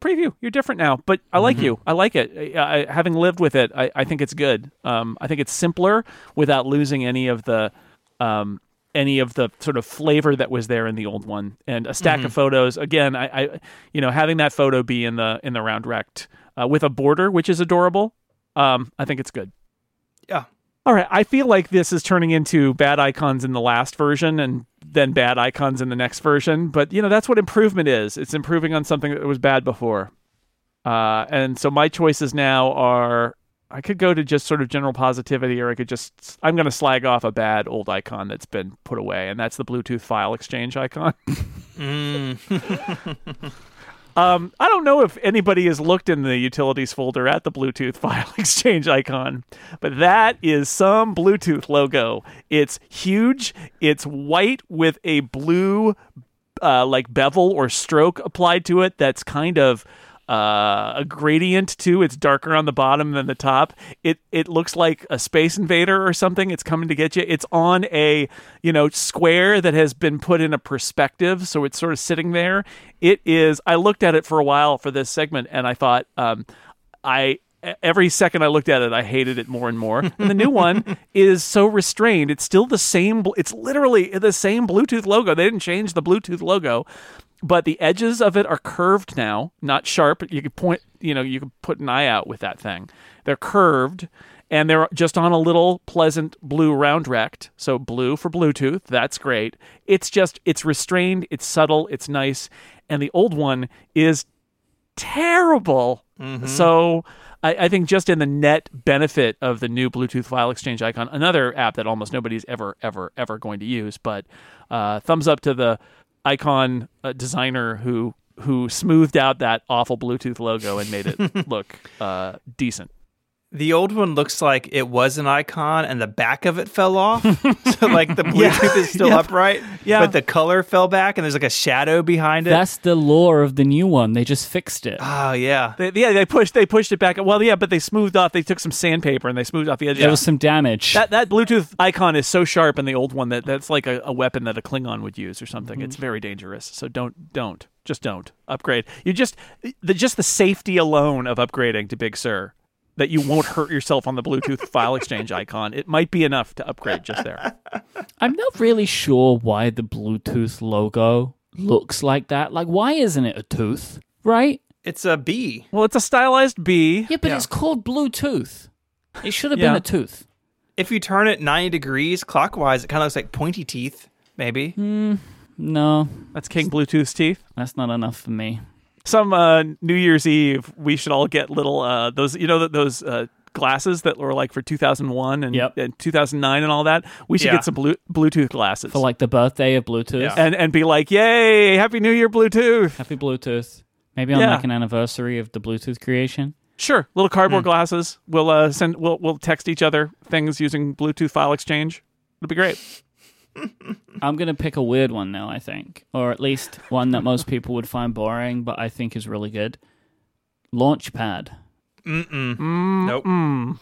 preview, you're different now, but I like mm-hmm. you. I like it. I, I, having lived with it, I, I think it's good. Um, I think it's simpler without losing any of the um, any of the sort of flavor that was there in the old one. And a stack mm-hmm. of photos. Again, I, I, you know, having that photo be in the in the round rect uh, with a border, which is adorable. Um, I think it's good. Yeah. All right. I feel like this is turning into bad icons in the last version and then bad icons in the next version. But, you know, that's what improvement is. It's improving on something that was bad before. Uh, and so my choices now are, I could go to just sort of general positivity, or I could just, I'm going to slag off a bad old icon that's been put away. And that's the Bluetooth file exchange icon. mm. Um, I don't know if anybody has looked in the utilities folder at the Bluetooth file exchange icon, but that is some Bluetooth logo. It's huge. It's white with a blue uh, like bevel or stroke applied to it that's kind of uh, a gradient too. It's darker on the bottom than the top. It it looks like a space invader or something. It's coming to get you. It's on a, you know, square that has been put in a perspective, so it's sort of sitting there. It is, I looked at it for a while for this segment, and I thought, um, I every second I looked at it, I hated it more and more. And the new one is so restrained. It's still the same. It's literally the same Bluetooth logo. They didn't change the Bluetooth logo, but the edges of it are curved now, not sharp. You could point, you know, you could put an eye out with that thing. They're curved, and they're just on a little pleasant blue round rect. So blue for Bluetooth. That's great. It's just, it's restrained. It's subtle. It's nice. And the old one is terrible. Mm-hmm. So I, I think just in the net benefit of the new Bluetooth file exchange icon, another app that almost nobody's ever, ever, ever going to use, but uh, thumbs up to the icon uh, designer who who smoothed out that awful Bluetooth logo and made it look uh, decent. the old one looks like it was an icon and the back of it fell off. So like the Bluetooth yeah. is still yep. upright, yeah. but the color fell back and there's like a shadow behind it. That's the lore of the new one. They just fixed it. Oh, yeah. They, yeah, they pushed they pushed it back. Well, yeah, but they smoothed off. They took some sandpaper and they smoothed off the edge. There yeah. was some damage. That that Bluetooth icon is so sharp in the old one that that's like a, a weapon that a Klingon would use or something. Mm-hmm. It's very dangerous. So don't, don't. Just don't. Upgrade. You just the just the safety alone of upgrading to Big Sur. That you won't hurt yourself on the Bluetooth file exchange icon. It might be enough to upgrade just there. I'm not really sure why the Bluetooth logo looks like that. Like, why isn't it a tooth, right? It's a bee. Well, it's a stylized bee. Yeah, but yeah. it's called Bluetooth. It should have yeah. been a tooth. If you turn it ninety degrees clockwise, it kind of looks like pointy teeth, maybe. Mm, no. That's King Bluetooth's teeth. That's not enough for me. Some uh, New Year's Eve, we should all get little uh, those, you know, those uh, glasses that were like for two thousand one and, yep. and two thousand nine and all that. We should yeah. get some blue- Bluetooth glasses for like the birthday of Bluetooth, yeah. and and be like, "Yay, Happy New Year, Bluetooth! Happy Bluetooth!" Maybe on yeah. like an anniversary of the Bluetooth creation. Sure, little cardboard hmm. glasses. We'll uh, send. We'll we'll text each other things using Bluetooth file exchange. It'll be great. I'm going to pick a weird one now, I think. Or at least one that most people would find boring, but I think is really good. Launchpad. Mm-mm. Mm-mm. Nope.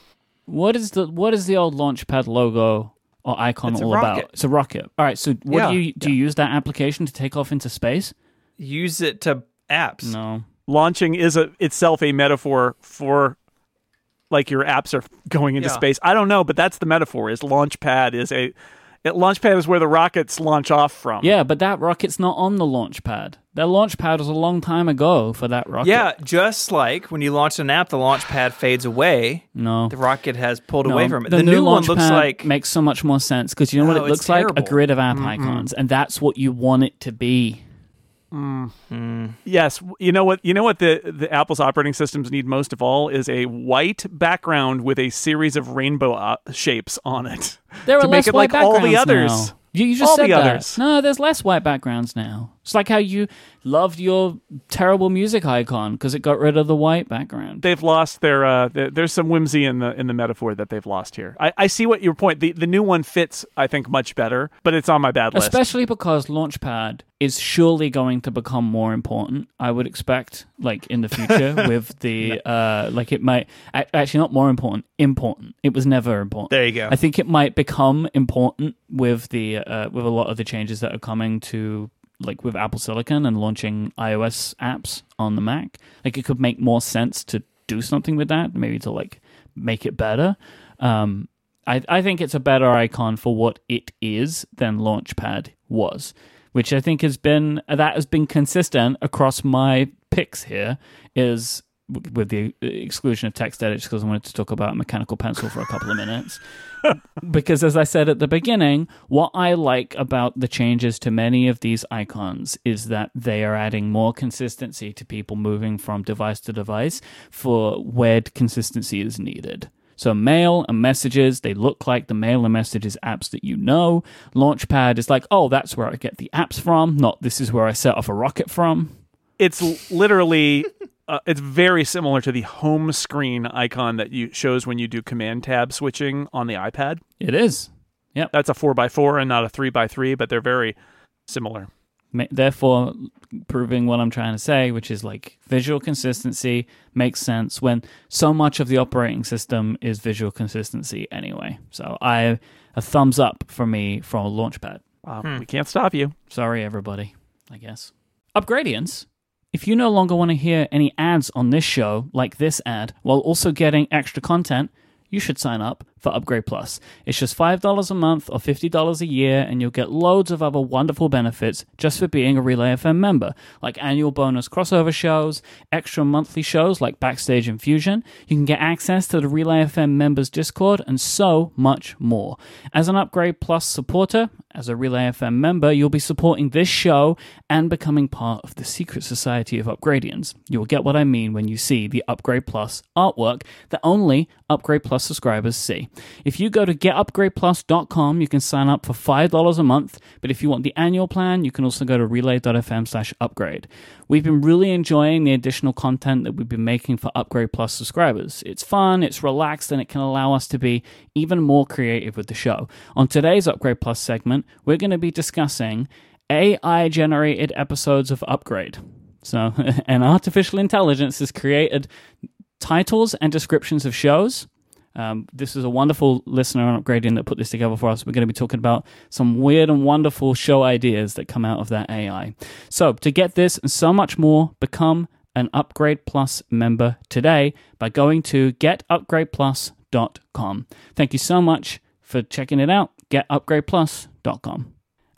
What is the What is the old Launchpad logo or icon it's all about? It's a rocket. All right, so what yeah. do you do you yeah. use that application to take off into space? Use it to apps. No. Launching is a, itself a metaphor for... like your apps are going into yeah. space. I don't know, but that's the metaphor. Is Launchpad is a... Launchpad is where the rockets launch off from. Yeah, but that rocket's not on the launchpad. That launchpad was a long time ago for that rocket. Yeah, just like when you launch an app, the launchpad fades away. No. The rocket has pulled no. away from it. The, the new, new one looks like... makes so much more sense, because you know no, what it looks terrible. Like? A grid of app Mm-mm. icons, and that's what you want it to be. Mm. Mm. Yes, you know what? You know what the, the Apple's operating systems need most of all is a white background with a series of rainbow uh, shapes on it. There are to less make it white like backgrounds all the others. Now. You, you just all said the that. Others. No, there's less white backgrounds now. It's like how you loved your terrible music icon because it got rid of the white background. They've lost their. Uh, their there's some whimsy in the in the metaphor that they've lost here. I, I see what your point. The the new one fits, I think, much better, but it's on my bad list. Especially because Launchpad is surely going to become more important. I would expect, like in the future, with the uh, like it might actually not more important. Important. It was never important. There you go. I think it might become important with the uh, with a lot of the changes that are coming to. Like with Apple Silicon and launching iOS apps on the Mac, like it could make more sense to do something with that, maybe to like make it better. Um, I, I think it's a better icon for what it is than Launchpad was, which I think has been that has been consistent across my picks here, is with the exclusion of text edit, because I wanted to talk about mechanical pencil for a couple of minutes. Because as I said at the beginning, what I like about the changes to many of these icons is that they are adding more consistency to people moving from device to device for where consistency is needed. So Mail and Messages, they look like the Mail and Messages apps that you know. Launchpad is like, oh, that's where I get the apps from, not this is where I set off a rocket from. It's literally... Uh, it's very similar to the home screen icon that you shows when you do command tab switching on the iPad. It is. Yep. That's a four by four and not a three by three, but they're very similar. Therefore, proving what I'm trying to say, which is like visual consistency makes sense when so much of the operating system is visual consistency anyway. So I a thumbs up for me from Launchpad. Uh, hmm. We can't stop you. Sorry, everybody, I guess. Upgradients. If you no longer want to hear any ads on this show, like this ad, while also getting extra content, you should sign up for Upgrade Plus. It's just five dollars a month or fifty dollars a year, and you'll get loads of other wonderful benefits just for being a Relay F M member, like annual bonus crossover shows, extra monthly shows like Backstage and Fusion. You can get access to the Relay F M members Discord, and so much more. As an Upgrade Plus supporter, as a Relay F M member, you'll be supporting this show and becoming part of the secret society of Upgradians. You'll get what I mean when you see the Upgrade Plus artwork that only Upgrade Plus subscribers see. free. If you go to get upgrade plus dot com, you can sign up for five dollars a month, but if you want the annual plan, you can also go to relay dot f m slash upgrade. We've been really enjoying the additional content that we've been making for Upgrade Plus subscribers. It's fun, it's relaxed, and it can allow us to be even more creative with the show. On today's Upgrade Plus segment, we're going to be discussing A I-generated episodes of Upgrade. So, an artificial intelligence has created titles and descriptions of shows. Um, this is a wonderful listener on Upgrading that put this together for us. We're going to be talking about some weird and wonderful show ideas that come out of that A I. So, to get this and so much more, become an Upgrade Plus member today by going to get upgrade plus dot com. Thank you so much for checking it out, get upgrade plus dot com.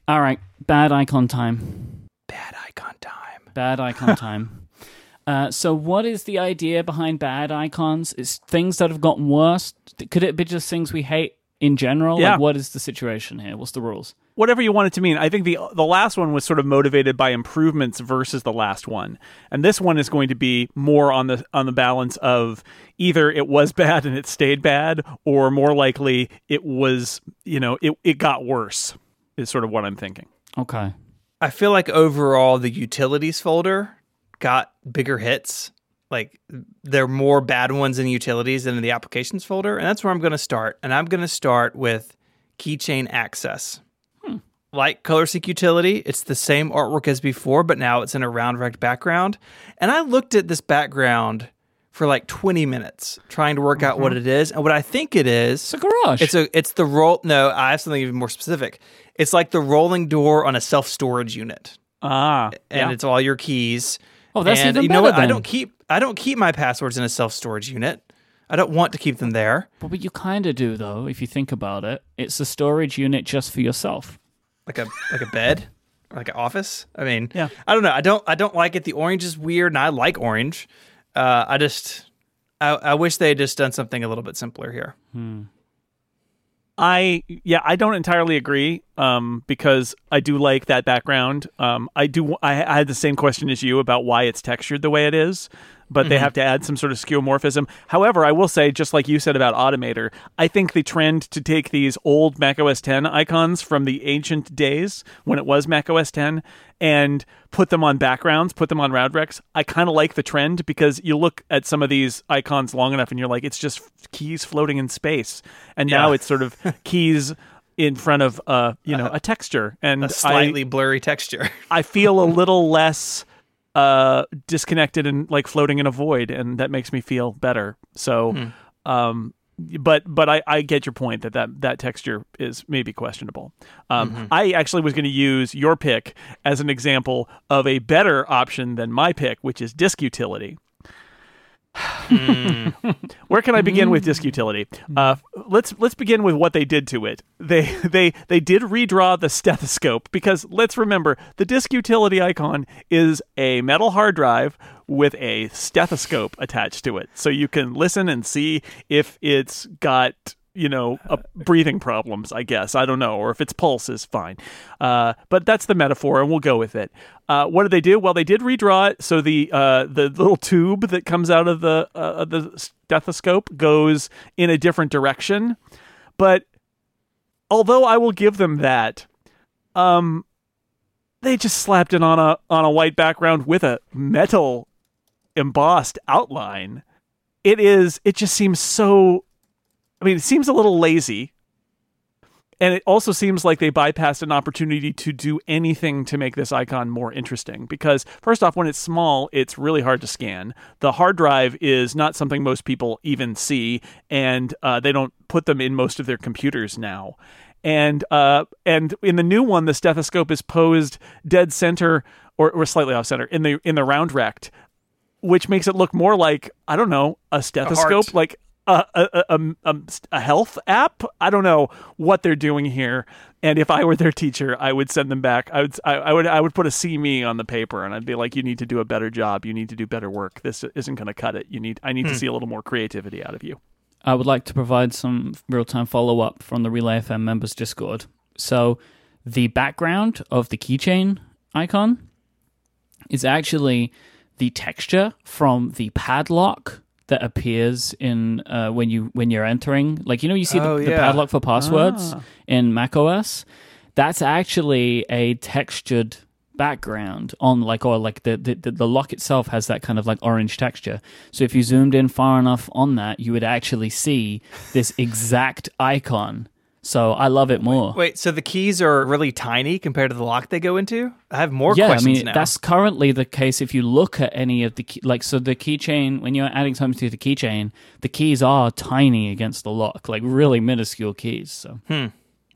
All right, bad icon time. Bad icon time. Bad icon time. Uh, so what is the idea behind bad icons? It's things that have gotten worse. Could it be just things we hate in general? Yeah. Like, what is the situation here? What's the rules? Whatever you want it to mean. I think the the last one was sort of motivated by improvements versus the last one. And this one is going to be more on the on the balance of either it was bad and it stayed bad, or more likely it was, you know, it, it got worse is sort of what I'm thinking. Okay. I feel like overall the utilities folder got bigger hits. Like, there are more bad ones in utilities than in the applications folder. And that's where I'm going to start. And I'm going to start with keychain access. Like ColorSync Utility, it's the same artwork as before, but now it's in a round rect background. And I looked at this background for like twenty minutes trying to work out mm-hmm. what it is. And what I think it is... It's a garage. It's a, it's the roll... No, I have something even more specific. It's like the rolling door on a self-storage unit. Ah. And yeah. It's all your keys. Oh, that's and even you know better what? Then. I don't keep... I don't keep my passwords in a self-storage unit. I don't want to keep them there. But, but you kind of do, though, if you think about it. It's a storage unit just for yourself. Like a like a bed, or like an office. I mean, yeah. I don't know. I don't I don't like it. The orange is weird, and I like orange. Uh, I just I, I wish they had just done something a little bit simpler here. Hmm. I yeah, I don't entirely agree um, because I do like that background. Um, I do. I, I had the same question as you about why it's textured the way it is, but mm-hmm. they have to add some sort of skeuomorphism. However, I will say, just like you said about Automator, I think the trend to take these old Mac O S ten icons from the ancient days when it was Mac O S ten and put them on backgrounds, put them on round recs, I kind of like the trend because you look at some of these icons long enough and you're like, it's just keys floating in space. And now yeah. it's sort of keys in front of uh, you know, uh, a texture. And a slightly I, blurry texture. I feel a little less... Uh, disconnected and like floating in a void, and that makes me feel better. So, hmm. um, but but I, I get your point that, that that texture is maybe questionable. Um, mm-hmm. I actually was going to use your pick as an example of a better option than my pick, which is disk utility. mm. Where can I begin with disk utility? Uh, let's let's begin with what they did to it. They they they did redraw the stethoscope because let's remember the disk utility icon is a metal hard drive with a stethoscope attached to it, so you can listen and see if it's got you know uh, breathing problems. I guess I don't know, or if its pulse is fine. Uh, but that's the metaphor, and we'll go with it. Uh, what did they do? Well, they did redraw it, so the uh, the little tube that comes out of the uh, the stethoscope goes in a different direction. But although I will give them that, um, they just slapped it on a on a white background with a metal embossed outline. It is. It just seems so. I mean, it seems a little lazy. And it also seems like they bypassed an opportunity to do anything to make this icon more interesting. Because, first off, when it's small, it's really hard to scan. The hard drive is not something most people even see, and uh, they don't put them in most of their computers now. And uh, and in the new one, the stethoscope is posed dead center, or, or slightly off center, in the in the round rect, which makes it look more like, I don't know, a stethoscope, a like... A, a, a, a, a health app? I don't know what they're doing here. And if I were their teacher, I would send them back. I would, I, I would, I would put a see me on the paper, and I'd be like, "You need to do a better job. You need to do better work. This isn't going to cut it. You need, I need hmm. to see a little more creativity out of you." I would like to provide some real-time follow-up from the Relay F M members Discord. So, the background of the keychain icon is actually the texture from the padlock that appears in uh, when you when you're entering. Like, you know, you see oh, the, yeah. the padlock for passwords ah. in macOS. That's actually a textured background on like or like the, the the lock itself has that kind of like orange texture. So if you zoomed in far enough on that, you would actually see this exact icon. So I love it more. Wait, wait, so the keys are really tiny compared to the lock they go into? I have more yeah, questions I mean, now. That's currently the case if you look at any of the key, like so the keychain, when you're adding something to the keychain, the keys are tiny against the lock, like really minuscule keys. So hmm.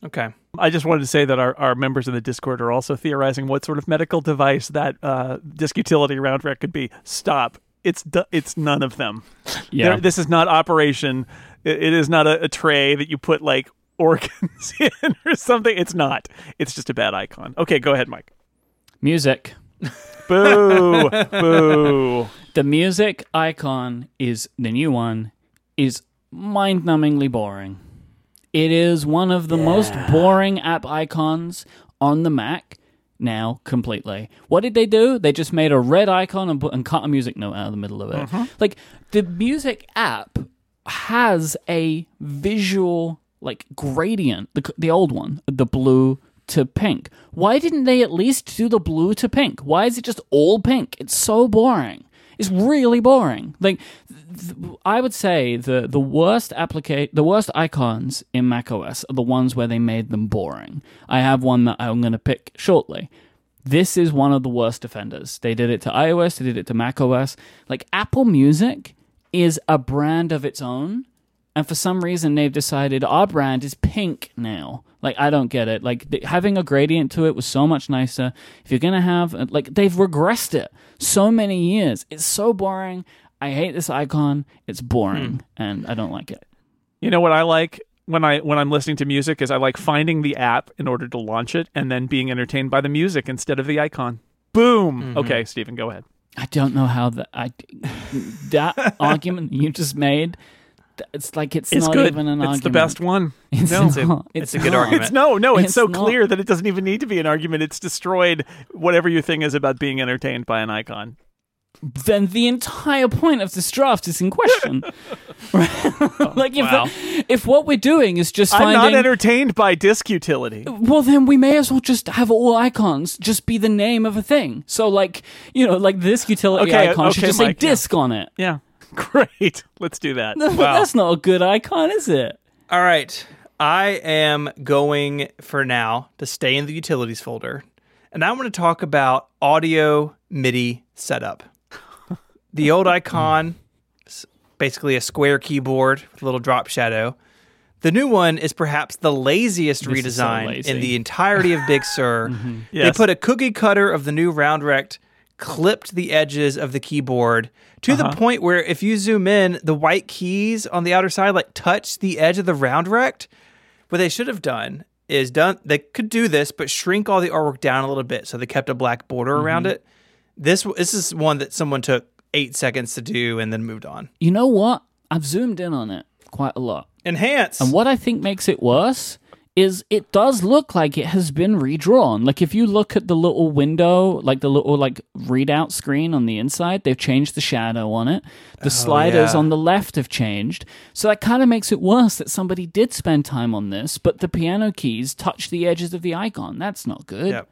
Okay. I just wanted to say that our, our members in the Discord are also theorizing what sort of medical device that uh, disk utility round rec could be. Stop. It's du- it's none of them. Yeah. They're, this is not operation. It, it is not a, a tray that you put like organs in or something. It's not. It's just a bad icon. Okay, go ahead, Myke. Music. Boo. Boo. The music icon is, the new one, is mind-numbingly boring. It is one of the yeah. most boring app icons on the Mac now completely. What did they do? They just made a red icon and, put, and cut a music note out of the middle of it. Uh-huh. Like, the music app has a visual, like, gradient. The, the old one, the blue to pink. Why didn't they at least do the blue to pink? Why is it just all pink? It's so boring. It's really boring. Like, th- th- I would say the the worst applica- the worst icons in macOS are the ones where they made them boring. I have one that I'm going to pick shortly. This is one of the worst offenders. They did it to iOS. They did it to macOS. Like, Apple Music is a brand of its own, and for some reason they've decided our brand is pink now. Like, I don't get it. Like, th- having a gradient to it was so much nicer. If you're going to have, like, they've regressed it so many years. It's so boring. I hate this icon. It's boring, mm. and I don't like it. You know what I like when, I, when I'm listening to music is I like finding the app in order to launch it and then being entertained by the music instead of the icon. Boom. Mm-hmm. Okay, Stephen, go ahead. I don't know how the, I, that argument you just made... It's like it's, it's not good. Even an it's argument. It's the best one. It's, no. it's, a, it's, it's a good not. argument. It's, no, no, it's, it's so not. clear that it doesn't even need to be an argument. It's destroyed whatever your thing is about being entertained by an icon. Then the entire point of this draft is in question. Right? Oh, like if wow. the, if what we're doing is just finding... I'm not entertained by disk utility. Well, then we may as well just have all icons just be the name of a thing. So like, you know, like this utility okay, icon okay, should just Myke, say disk yeah. on it. Yeah. Great. Let's do that. No, wow. But that's not a good icon, is it? All right. I am going for now to stay in the utilities folder, and I want to talk about audio MIDI setup. The old icon is basically a square keyboard with a little drop shadow. The new one is perhaps the laziest this redesign so lazy. in the entirety of Big Sur. Mm-hmm. Yes. They put a cookie cutter of the new round rect, clipped the edges of the keyboard to uh-huh. the point where if you zoom in, the white keys on the outer side like touch the edge of the round rect. What they should have done is done, they could do this, but shrink all the artwork down a little bit. So they kept a black border mm-hmm. around it. This this is one that someone took eight seconds to do and then moved on. You know what? I've zoomed in on it quite a lot. Enhance. And what I think makes it worse is it does look like it has been redrawn. Like, if you look at the little window, like the little like readout screen on the inside, they've changed the shadow on it. The oh, sliders yeah. on the left have changed. So that kind of makes it worse that somebody did spend time on this, but the piano keys touch the edges of the icon. That's not good. Yep.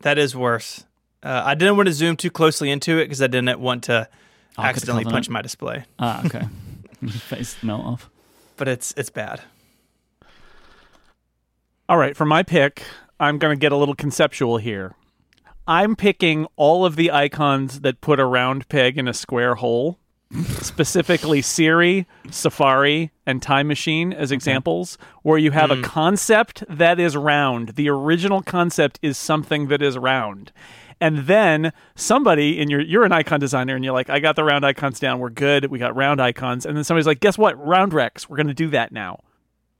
That is worse. Uh, I didn't want to zoom too closely into it because I didn't want to oh, accidentally punch my display. Ah, okay. Your face melt off. But it's it's bad. All right, for my pick, I'm going to get a little conceptual here. I'm picking all of the icons that put a round peg in a square hole, specifically Siri, Safari, and Time Machine as examples, okay. where you have mm. a concept that is round. The original concept is something that is round. And then somebody in your, you're an icon designer and you're like, I got the round icons down. We're good. We got round icons. And then somebody's like, guess what? Round recs. We're going to do that now.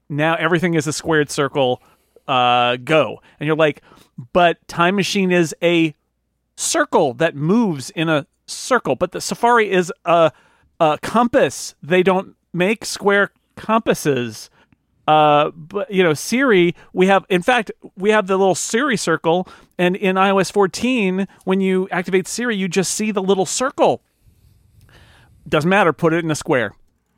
Now everything is a squared circle. Uh, go. And you're like, but Time Machine is a circle that moves in a circle, but the Safari is a, a compass. They don't make square compasses. Uh, but you know, Siri, we have, in fact, we have the little Siri circle, and in iOS fourteen, when you activate Siri, you just see the little circle. doesn't matter, put it in a square.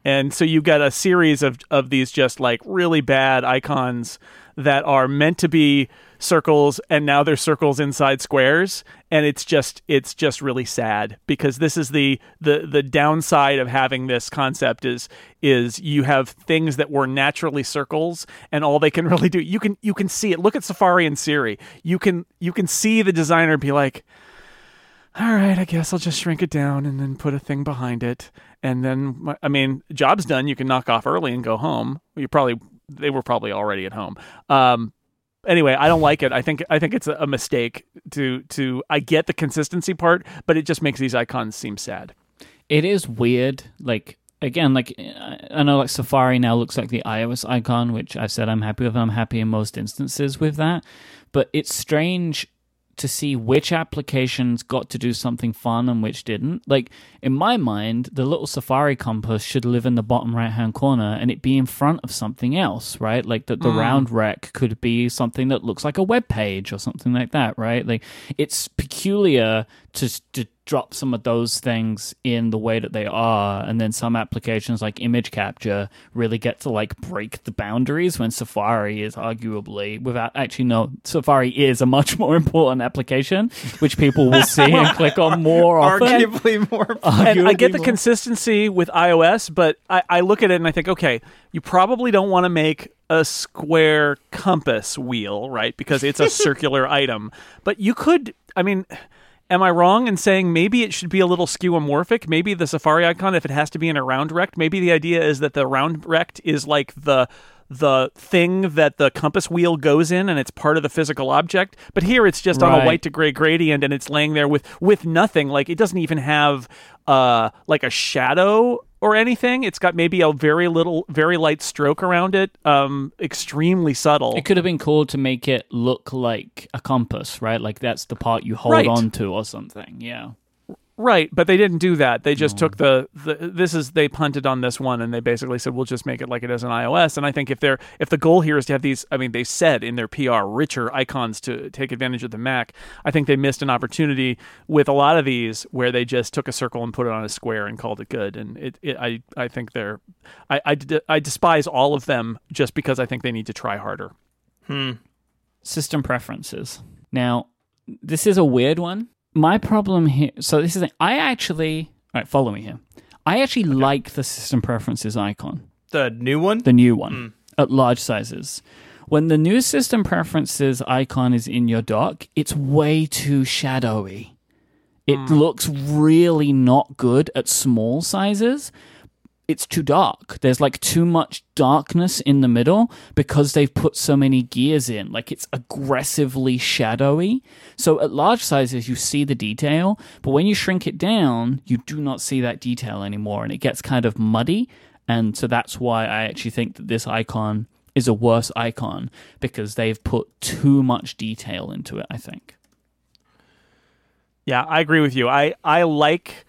And so you get a series of, of these just like really bad icons that are meant to be circles, and now they're circles inside squares. And it's just it's just really sad, because this is the the the downside of having this concept is is you have things that were naturally circles, and all they can really do, you can you can see it. Look at Safari and Siri. You can you can see the designer and be like, all right, I guess I'll just shrink it down and then put a thing behind it. And then, I mean, job's done. You can knock off early and go home. You probably, they were probably already at home. Um, anyway, I don't like it. I think, I think it's a mistake to, to, I get the consistency part, but it just makes these icons seem sad. It is weird. Like, again, like, I know like Safari now looks like the iOS icon, which I've said I'm happy with. I'm happy in most instances with that, but it's strange to see which applications got to do something fun and which didn't. Like, in my mind, the little Safari compass should live in the bottom right-hand corner and it be in front of something else, right? Like, the, the mm. round rec could be something that looks like a web page or something like that, right? Like, it's peculiar to, to drop some of those things in the way that they are, and then some applications like image capture really get to like break the boundaries when Safari is arguably without actually no Safari is a much more important application, which people will see and click on more often. Arguably more arguably and I get the more. Consistency with iOS, but I, I look at it and I think, okay, you probably don't want to make a square compass wheel, right? Because it's a circular item. But you could, I mean, am I wrong in saying maybe it should be a little skeuomorphic? Maybe the Safari icon, if it has to be in a round rect, maybe the idea is that the round rect is like the the thing that the compass wheel goes in, and it's part of the physical object. But here it's just right. on a white to gray gradient, and it's laying there with, with nothing. Like, it doesn't even have uh, like a shadow or anything. It's got maybe a very little, very light stroke around it, um, extremely subtle. It could have been cool to make it look like a compass, right? Like, that's the part you hold right. on to or something, yeah. Right, but they didn't do that. They just no. took the, the, this is, they punted on this one, and they basically said, we'll just make it like it is in iOS. And I think if they're, if the goal here is to have these, I mean, they said in their P R, richer icons to take advantage of the Mac, I think they missed an opportunity with a lot of these where they just took a circle and put it on a square and called it good. And it, it I, I think they're, I, I, I despise all of them just because I think they need to try harder. Hmm. System preferences. Now, this is a weird one. My problem here, so this is, I actually, all right, follow me here. I actually okay. like the system preferences icon. The new one? The new one, mm. at large sizes. When the new system preferences icon is in your dock, it's way too shadowy. It mm. looks really not good at small sizes. It's too dark. There's like too much darkness in the middle because they've put so many gears in. Like, it's aggressively shadowy. So at large sizes, you see the detail, but when you shrink it down, you do not see that detail anymore, and it gets kind of muddy. And so that's why I actually think that this icon is a worse icon, because they've put too much detail into it, I think. Yeah, I agree with you. I, I like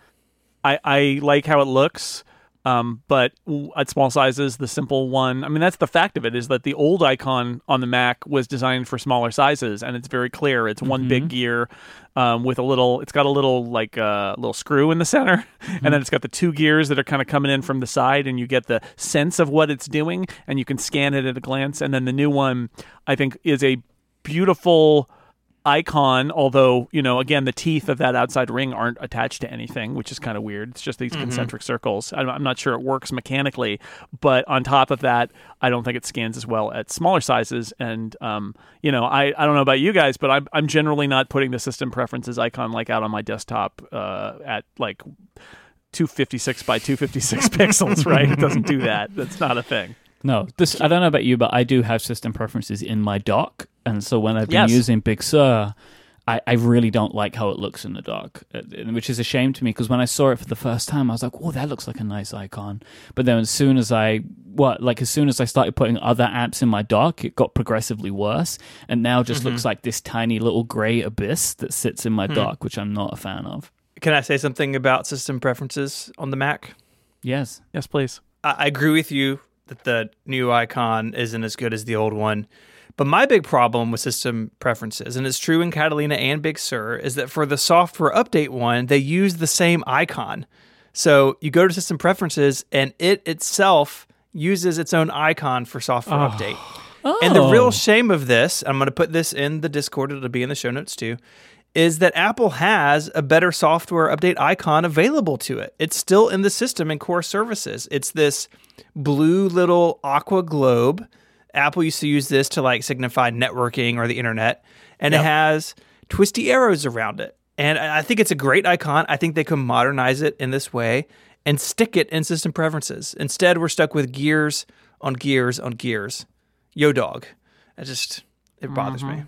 I, I like how it looks. Um, but at small sizes, the simple one, I mean, that's the fact of it, is that the old icon on the Mac was designed for smaller sizes, and it's very clear. It's mm-hmm. one big gear um, with a little, it's got a little, like a uh, little screw in the center, mm-hmm. and then it's got the two gears that are kind of coming in from the side, and you get the sense of what it's doing, and you can scan it at a glance. And then the new one, I think, is a beautiful icon, although, you know, again, the teeth of that outside ring aren't attached to anything, which is kind of weird. It's just these mm-hmm. concentric circles. I'm, I'm not sure it works mechanically, but on top of that, I don't think it scans as well at smaller sizes. And, um, you know, I, I don't know about you guys, but I'm, I'm generally not putting the system preferences icon like out on my desktop uh, at like two fifty-six by two fifty-six pixels, right? It doesn't do that. That's not a thing. No, this, I don't know about you, but I do have system preferences in my dock. And so when I've been yes. using Big Sur, I, I really don't like how it looks in the dock, which is a shame to me, because when I saw it for the first time, I was like, oh, that looks like a nice icon. But then as soon as I what, like as soon as I started putting other apps in my dock, it got progressively worse, and now just mm-hmm. looks like this tiny little gray abyss that sits in my mm-hmm. dock, which I'm not a fan of. Can I say something about system preferences on the Mac? Yes. Yes, please. I, I agree with you that the new icon isn't as good as the old one. But my big problem with system preferences, and it's true in Catalina and Big Sur, is that for the software update one, they use the same icon. So you go to System Preferences, and it itself uses its own icon for software oh. update. Oh. And the real shame of this, I'm going to put this in the Discord, it'll be in the show notes too, is that Apple has a better software update icon available to it. It's still in the system in core services. It's this blue little aqua globe. Apple used to use this to like signify networking or the internet, and yep. it has twisty arrows around it. And I think it's a great icon. I think they can modernize it in this way and stick it in System Preferences. Instead, we're stuck with gears on gears on gears. Yo, dog. I just, it bothers mm-hmm. me.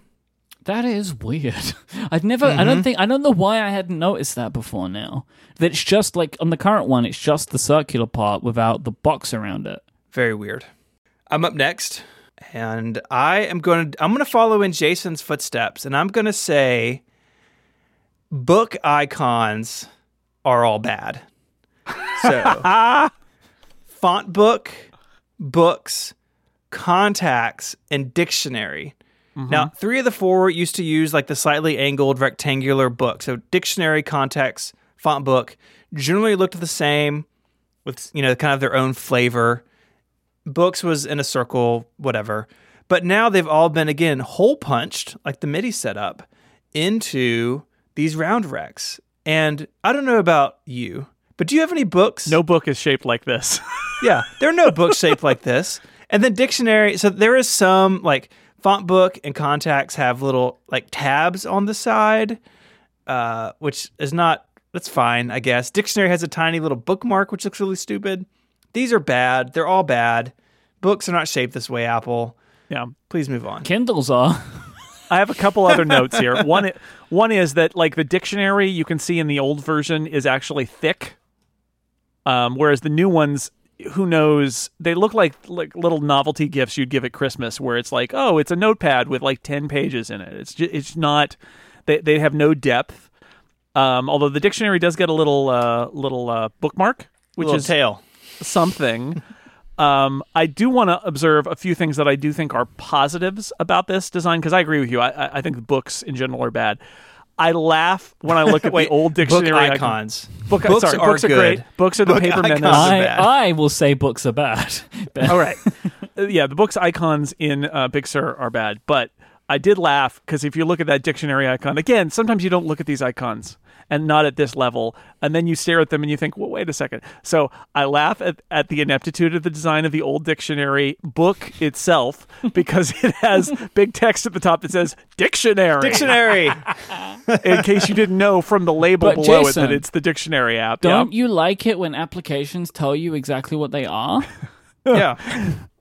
That is weird. I'd never, mm-hmm. I don't think, I don't know why I hadn't noticed that before now. That it's just like, on the current one, it's just the circular part without the box around it. Very weird. I'm up next, and I am going to, I'm going to follow in Jason's footsteps, and I'm going to say book icons are all bad. So, font book, books, contacts, and dictionary. Mm-hmm. Now, three of the four used to use like the slightly angled rectangular book. So, dictionary, contacts, font book generally looked the same with, you know, kind of their own flavor. Books was in a circle, whatever. But now they've all been, again, hole punched, like the MIDI setup, into these round rects. And I don't know about you, but do you have any books? No book is shaped like this. Yeah, there are no books shaped like this. And then dictionary, so there is some, like, font book and contacts have little, like, tabs on the side, uh, which is not, that's fine, I guess. Dictionary has a tiny little bookmark, which looks really stupid. These are bad. They're all bad. Books are not shaped this way, Apple. Yeah. Please move on. Kindles are. I have a couple other notes here. One, one is that, like, the dictionary you can see in the old version is actually thick, um, whereas the new ones, who knows, they look like, like little novelty gifts you'd give at Christmas, where it's like, oh, it's a notepad with like ten pages in it. It's just, it's not, they they have no depth. Um, although the dictionary does get a little uh, little uh, bookmark, which little is tail. Something. um, I do want to observe a few things that I do think are positives about this design, because I agree with you. I, I think the books in general are bad. I laugh when I look at Wait, the old dictionary book icons. Icon. Book, books sorry, are books good. Are great. Books are the book paper menace. I, I will say books are bad. All right. Yeah, the books icons in uh, Big Sur are bad, but I did laugh because if you look at that dictionary icon, again, sometimes you don't look at these icons and not at this level, and then you stare at them and you think, well, wait a second. So I laugh at, at the ineptitude of the design of the old dictionary book itself because it has big text at the top that says, dictionary. Dictionary. In case you didn't know from the label but below Jason, it that it's the dictionary app. Don't yeah. you like it when applications tell you exactly what they are? Yeah.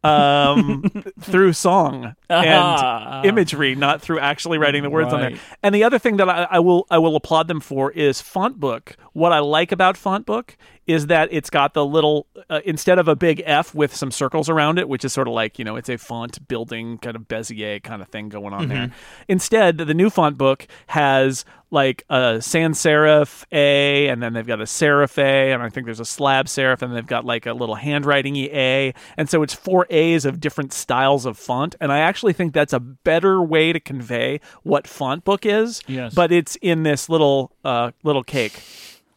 um, through song and imagery, not through actually writing the words right. on there. And the other thing that I, I will I will applaud them for is font book. What I like about font book is that it's got the little uh, instead of a big F with some circles around it, which is sort of like, you know, it's a font building kind of Bezier kind of thing going on mm-hmm. there. Instead, the new font book has like a sans serif A, and then they've got a serif A, and I think there's a slab serif, and they've got like a little handwriting-y A, and so it's four A's of different styles of font, and I actually think that's a better way to convey what font book is, yes. but it's in this little uh, little cake.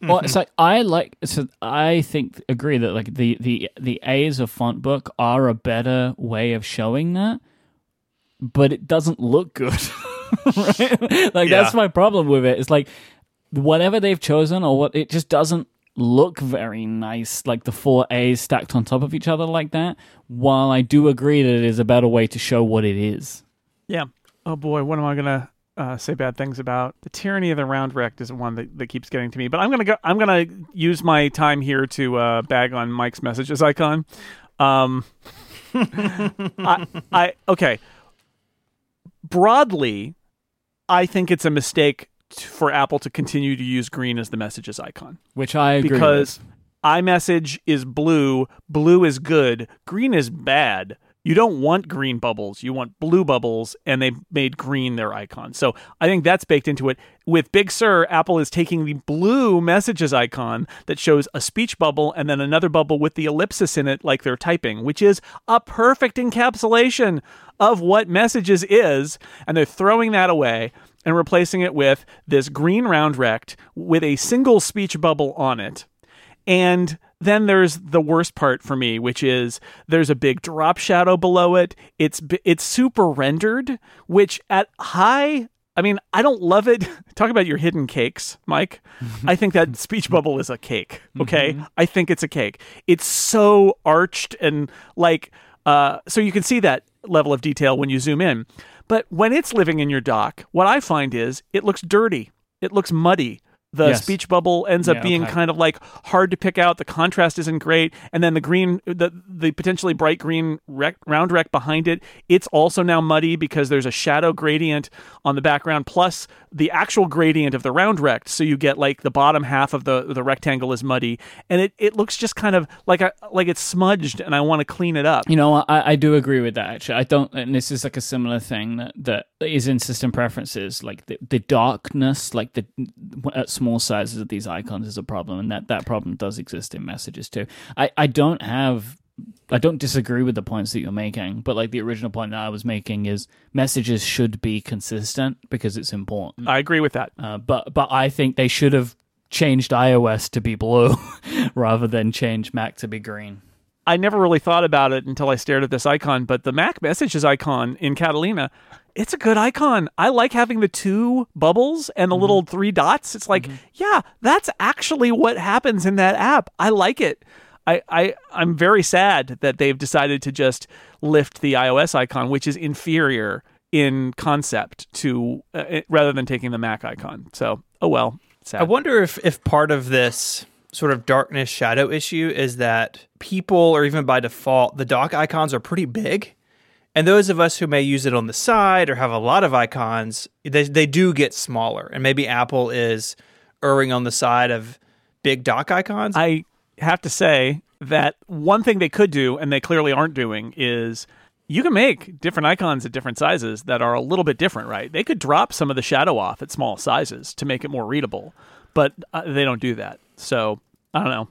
Well, it's like I like. So I think agree that like the, the the A's of font book are a better way of showing that, but it doesn't look good. Right? Like yeah. that's my problem with it. It's like whatever they've chosen or what it just doesn't look very nice. Like the four A's stacked on top of each other like that. While I do agree that it is a better way to show what it is. Yeah. Oh boy, what am I gonna? Uh, say bad things about. The tyranny of the round rect is one that, that keeps getting to me, but I'm gonna go. I'm gonna use my time here to uh, bag on Mike's messages icon. Um, I, I okay. Broadly, I think it's a mistake t- for Apple to continue to use green as the messages icon, which I agree because with. iMessage is blue. Blue is good. Green is bad. You don't want green bubbles. You want blue bubbles, and they made green their icon. So I think that's baked into it. With Big Sur, Apple is taking the blue messages icon that shows a speech bubble and then another bubble with the ellipsis in it like they're typing, which is a perfect encapsulation of what messages is, and they're throwing that away and replacing it with this green round rect with a single speech bubble on it. And then there's the worst part for me, which is there's a big drop shadow below it. It's it's super rendered, which at high, I mean, I don't love it. Talk about your hidden cakes, Myke. I think that speech bubble is a cake, okay? Mm-hmm. I think it's a cake. It's so arched and like, uh, so you can see that level of detail when you zoom in. But when it's living in your dock, what I find is it looks dirty. It looks muddy. The yes. speech bubble ends yeah, up being okay. kind of like hard to pick out. The contrast isn't great. And then the green, the the potentially bright green rec, round rec behind it, it's also now muddy because there's a shadow gradient on the background plus the actual gradient of the round rec. So you get like the bottom half of the, the rectangle is muddy. And it, it looks just kind of like a, like it's smudged and I want to clean it up. You know, I, I do agree with that actually. I don't, and this is like a similar thing that, that is in system preferences. Like the, the darkness, like the... at small small sizes of these icons is a problem, and that, that problem does exist in Messages too. I, I don't have I don't disagree with the points that you're making, but like the original point that I was making is Messages should be consistent because it's important. I agree with that. Uh, but but I think they should have changed iOS to be blue rather than change Mac to be green. I never really thought about it until I stared at this icon, but the Mac Messages icon in Catalina, it's a good icon. I like having the two bubbles and the mm-hmm. little three dots. It's like, mm-hmm. yeah, that's actually what happens in that app. I like it. I, I, I'm very sad that they've decided to just lift the iOS icon, which is inferior in concept to uh, it, rather than taking the Mac icon. So, oh well, sad. I wonder if, if part of this sort of darkness shadow issue is that people, or even by default, the dock icons are pretty big. And those of us who may use it on the side or have a lot of icons, they they do get smaller. And maybe Apple is erring on the side of big dock icons. I have to say that one thing they could do, and they clearly aren't doing, is you can make different icons at different sizes that are a little bit different, right? They could drop some of the shadow off at small sizes to make it more readable, but uh, they don't do that. So, I don't know.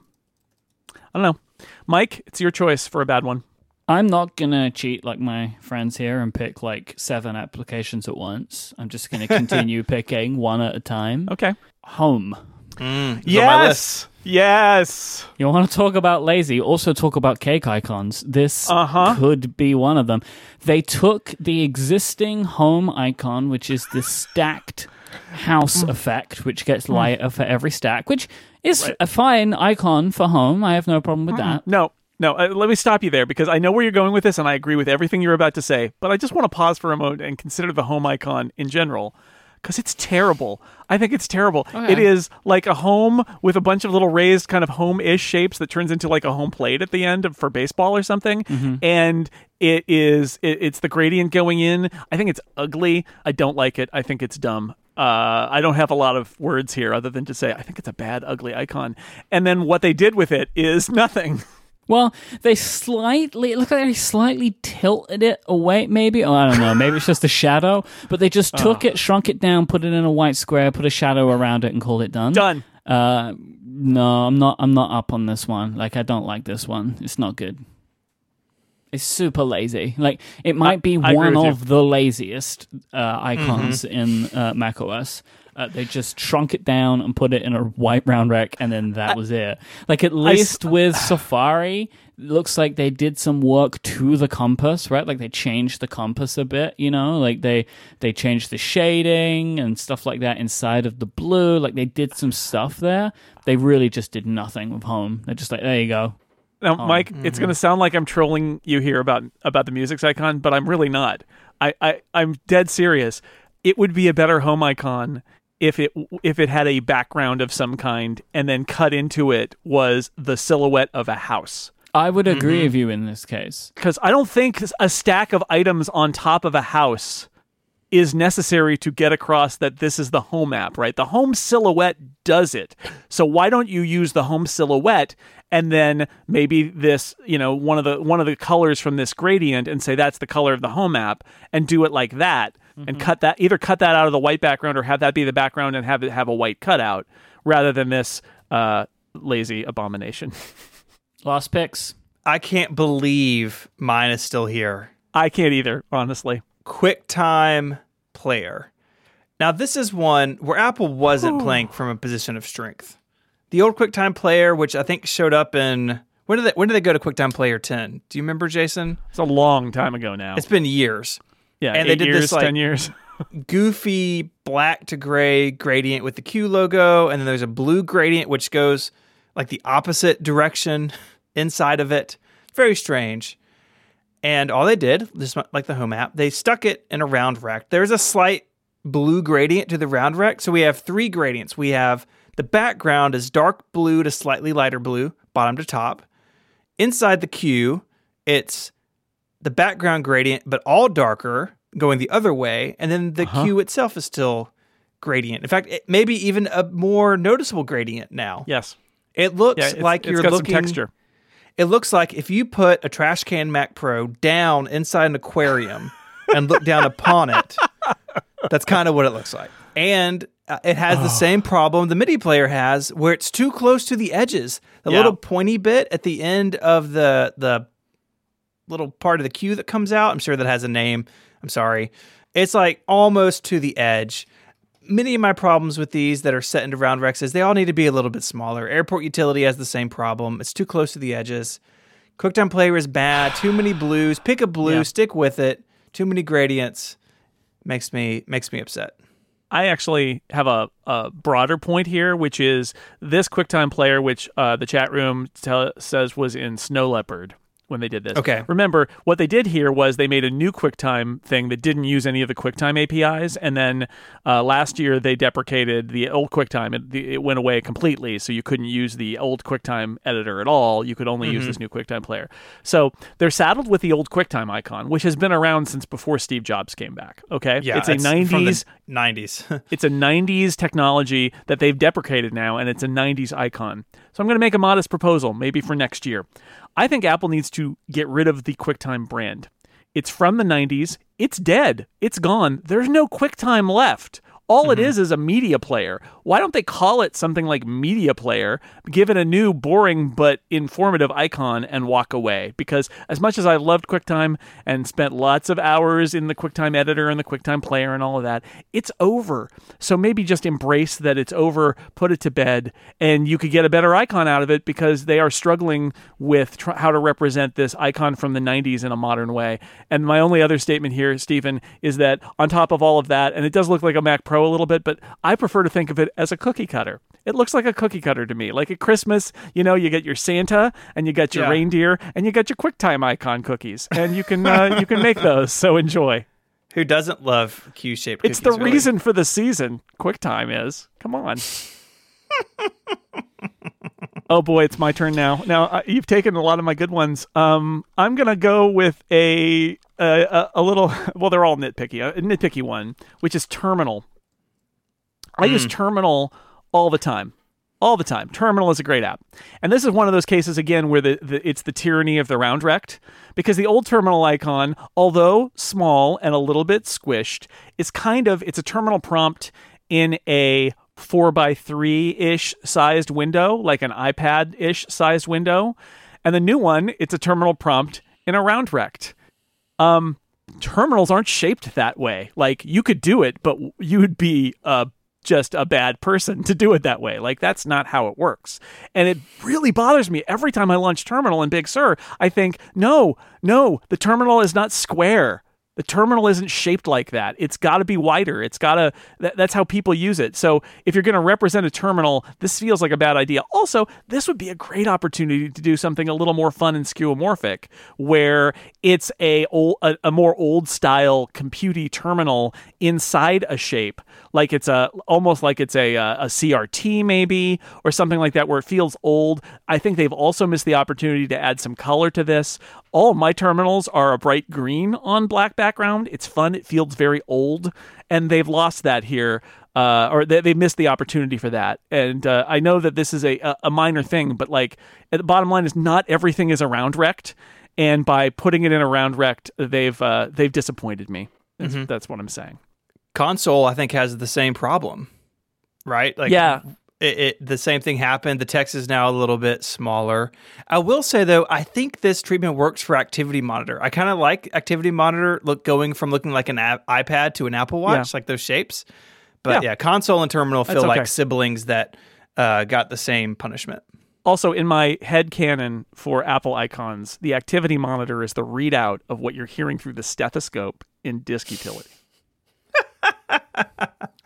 I don't know. Myke, it's your choice for a bad one. I'm not going to cheat like my friends here and pick like seven applications at once. I'm just going to continue picking one at a time. Okay. Home. Mm, yes. Yes. You want to talk about lazy? Also talk about cake icons. This uh-huh. could be one of them. They took the existing home icon, which is the stacked house effect, which gets lighter for every stack, which is right. a fine icon for home. I have no problem with mm-hmm. that. No. No, uh, let me stop you there because I know where you're going with this and I agree with everything you're about to say, but I just want to pause for a moment and consider the home icon in general because it's terrible. I think it's terrible. Okay. It is like a home with a bunch of little raised kind of home-ish shapes that turns into like a home plate at the end of, for baseball or something. Mm-hmm. And it is, it, it's the gradient going in. I think it's ugly. I don't like it. I think it's dumb. Uh, I don't have a lot of words here other than to say, I think it's a bad, ugly icon. And then what they did with it is nothing. Well, they slightly, look like they slightly tilted it away, maybe. Oh, I don't know. Maybe it's just a shadow. But they just took oh. it, shrunk it down, put it in a white square, put a shadow around it, and called it done. Done. Uh, no, I'm not. I'm not up on this one. Like, I don't like this one. It's not good. It's super lazy. Like, it might I, be I one of you. the laziest uh, icons mm-hmm. in uh, macOS. Uh, they just shrunk it down and put it in a white round rec, and then that was it. Like, at least I, with Safari, looks like they did some work to the compass, right? Like, they changed the compass a bit, you know? Like, they, they changed the shading and stuff like that inside of the blue. Like, they did some stuff there. They really just did nothing with home. They're just like, there you go. Now, home. Myke, mm-hmm. it's going to sound like I'm trolling you here about, about the music's icon, but I'm really not. I, I, I'm dead serious. It would be a better home icon if it if it had a background of some kind, and then cut into it was the silhouette of a house. I would agree mm-hmm. with you in this case. Because I don't think a stack of items on top of a house is necessary to get across that this is the home app, right? The home silhouette does it. So why don't you use the home silhouette and then maybe this, you know, one of the one of the colors from this gradient and say that's the color of the home app and do it like that? Mm-hmm. And cut that, either cut that out of the white background or have that be the background and have it have a white cutout rather than this uh, lazy abomination. Lost picks. I can't believe mine is still here. I can't either, honestly. QuickTime Player. Now, this is one where Apple wasn't Ooh. playing from a position of strength. the old QuickTime Player, which I think showed up in... When did they, when did they go to QuickTime Player ten? Do you remember, Jason? It's a long time ago now. It's been years. Yeah, and eight they did years, this, like, ten years. Goofy black to gray gradient with the Q logo, and then there's a blue gradient which goes like the opposite direction inside of it. Very strange. And all they did, just like the home app, they stuck it in a round rect. There's a slight blue gradient to the round rect. So we have three gradients. We have the background is dark blue to slightly lighter blue, bottom to top. Inside the Q, it's the background gradient, but all darker, going the other way. And then the uh-huh. Q itself is still gradient. In fact, it maybe even a more noticeable gradient now. Yes. It looks yeah, it's, like you're it's got looking... some texture. It looks like if you put a trash can Mac Pro down inside an aquarium and look down upon it, that's kind of what it looks like. And uh, it has oh. the same problem the MIDI player has, where it's too close to the edges. The yeah. little pointy bit at the end of the the little part of the cue that comes out, I'm sure that has a name, I'm sorry. It's like almost to the edge. Many of my problems with these that are set into round rects is they all need to be a little bit smaller. Airport Utility has the same problem. It's too close to the edges. QuickTime Player is bad. Too many blues. Pick a blue. Yeah. Stick with it. Too many gradients. Makes me makes me upset. I actually have a, a broader point here, which is this QuickTime Player, which uh, the chat room tell, says was in Snow Leopard when they did this. Okay. Remember, what they did here was they made a new QuickTime thing that didn't use any of the QuickTime A P Is, and then uh, last year they deprecated the old QuickTime. It, the, it went away completely, so you couldn't use the old QuickTime editor at all. You could only mm-hmm. use this new QuickTime Player. So they're saddled with the old QuickTime icon, which has been around since before Steve Jobs came back. Okay, yeah, it's, it's a nineties nineties. It's a nineties technology that they've deprecated now, and it's a nineties icon. So I'm going to make a modest proposal, maybe for next year. I think Apple needs to get rid of the QuickTime brand. It's from the nineties. It's dead. It's gone. There's no QuickTime left. All mm-hmm. it is is a media player. Why don't they call it something like Media Player, give it a new boring but informative icon, and walk away? Because as much as I loved QuickTime and spent lots of hours in the QuickTime editor and the QuickTime Player and all of that, it's over. So maybe just embrace that it's over, put it to bed, and you could get a better icon out of it, because they are struggling with tr- how to represent this icon from the nineties in a modern way. And my only other statement here, Stephen, is that on top of all of that, and it does look like a Mac Pro a little bit, but I prefer to think of it as a cookie cutter. It looks like a cookie cutter to me. Like at Christmas, you know, you get your Santa and you got your yeah. reindeer and you got your QuickTime icon cookies, and you can uh, you can make those. So enjoy. Who doesn't love Q-shaped cookies? It's the really? reason for the season. QuickTime is. Come on. Oh boy, it's my turn now. Now uh, you've taken a lot of my good ones. Um, I'm gonna go with a, a a little. Well, they're all nitpicky. A nitpicky one, which is Terminal. I use mm. Terminal all the time. All the time. Terminal is a great app. And this is one of those cases, again, where the, the it's the tyranny of the round rect, because the old Terminal icon, although small and a little bit squished, is kind of, it's a terminal prompt in a four by three-ish sized window, like an iPad-ish sized window. And the new one, it's a terminal prompt in a round rect. Um, terminals aren't shaped that way. Like, you could do it, but you would be... Uh, just a bad person to do it that way. Like, that's not how it works. And it really bothers me every time I launch Terminal in Big Sur. I think, no, no, the terminal is not square. The terminal isn't shaped like that. It's got to be wider. It's got to, th- that's how people use it. So if you're going to represent a terminal, this feels like a bad idea. Also, this would be a great opportunity to do something a little more fun and skeuomorphic, where it's a, old, a, a more old style computey terminal inside a shape. Like it's a, almost like it's a, a, a C R T maybe, or something like that, where it feels old. I think they've also missed the opportunity to add some color to this. All of my terminals are a bright green on black background. It's fun. It feels very old. And they've lost that here, uh, or they, they missed the opportunity for that. And uh, I know that this is a, a minor thing, but like the bottom line is not everything is a round rect. And by putting it in a round rect, they've uh, they've disappointed me. That's, mm-hmm. that's what I'm saying. Console, I think, has the same problem, right? Like, yeah. It, it, the same thing happened. The text is now a little bit smaller. I will say, though, I think this treatment works for Activity Monitor. I kind of like Activity Monitor look going from looking like an a- iPad to an Apple Watch, yeah. like those shapes. But yeah. yeah, console and terminal feel okay. like siblings that uh, got the same punishment. Also, in my head canon for Apple icons, the activity monitor is the readout of what you're hearing through the stethoscope in Disk Utility.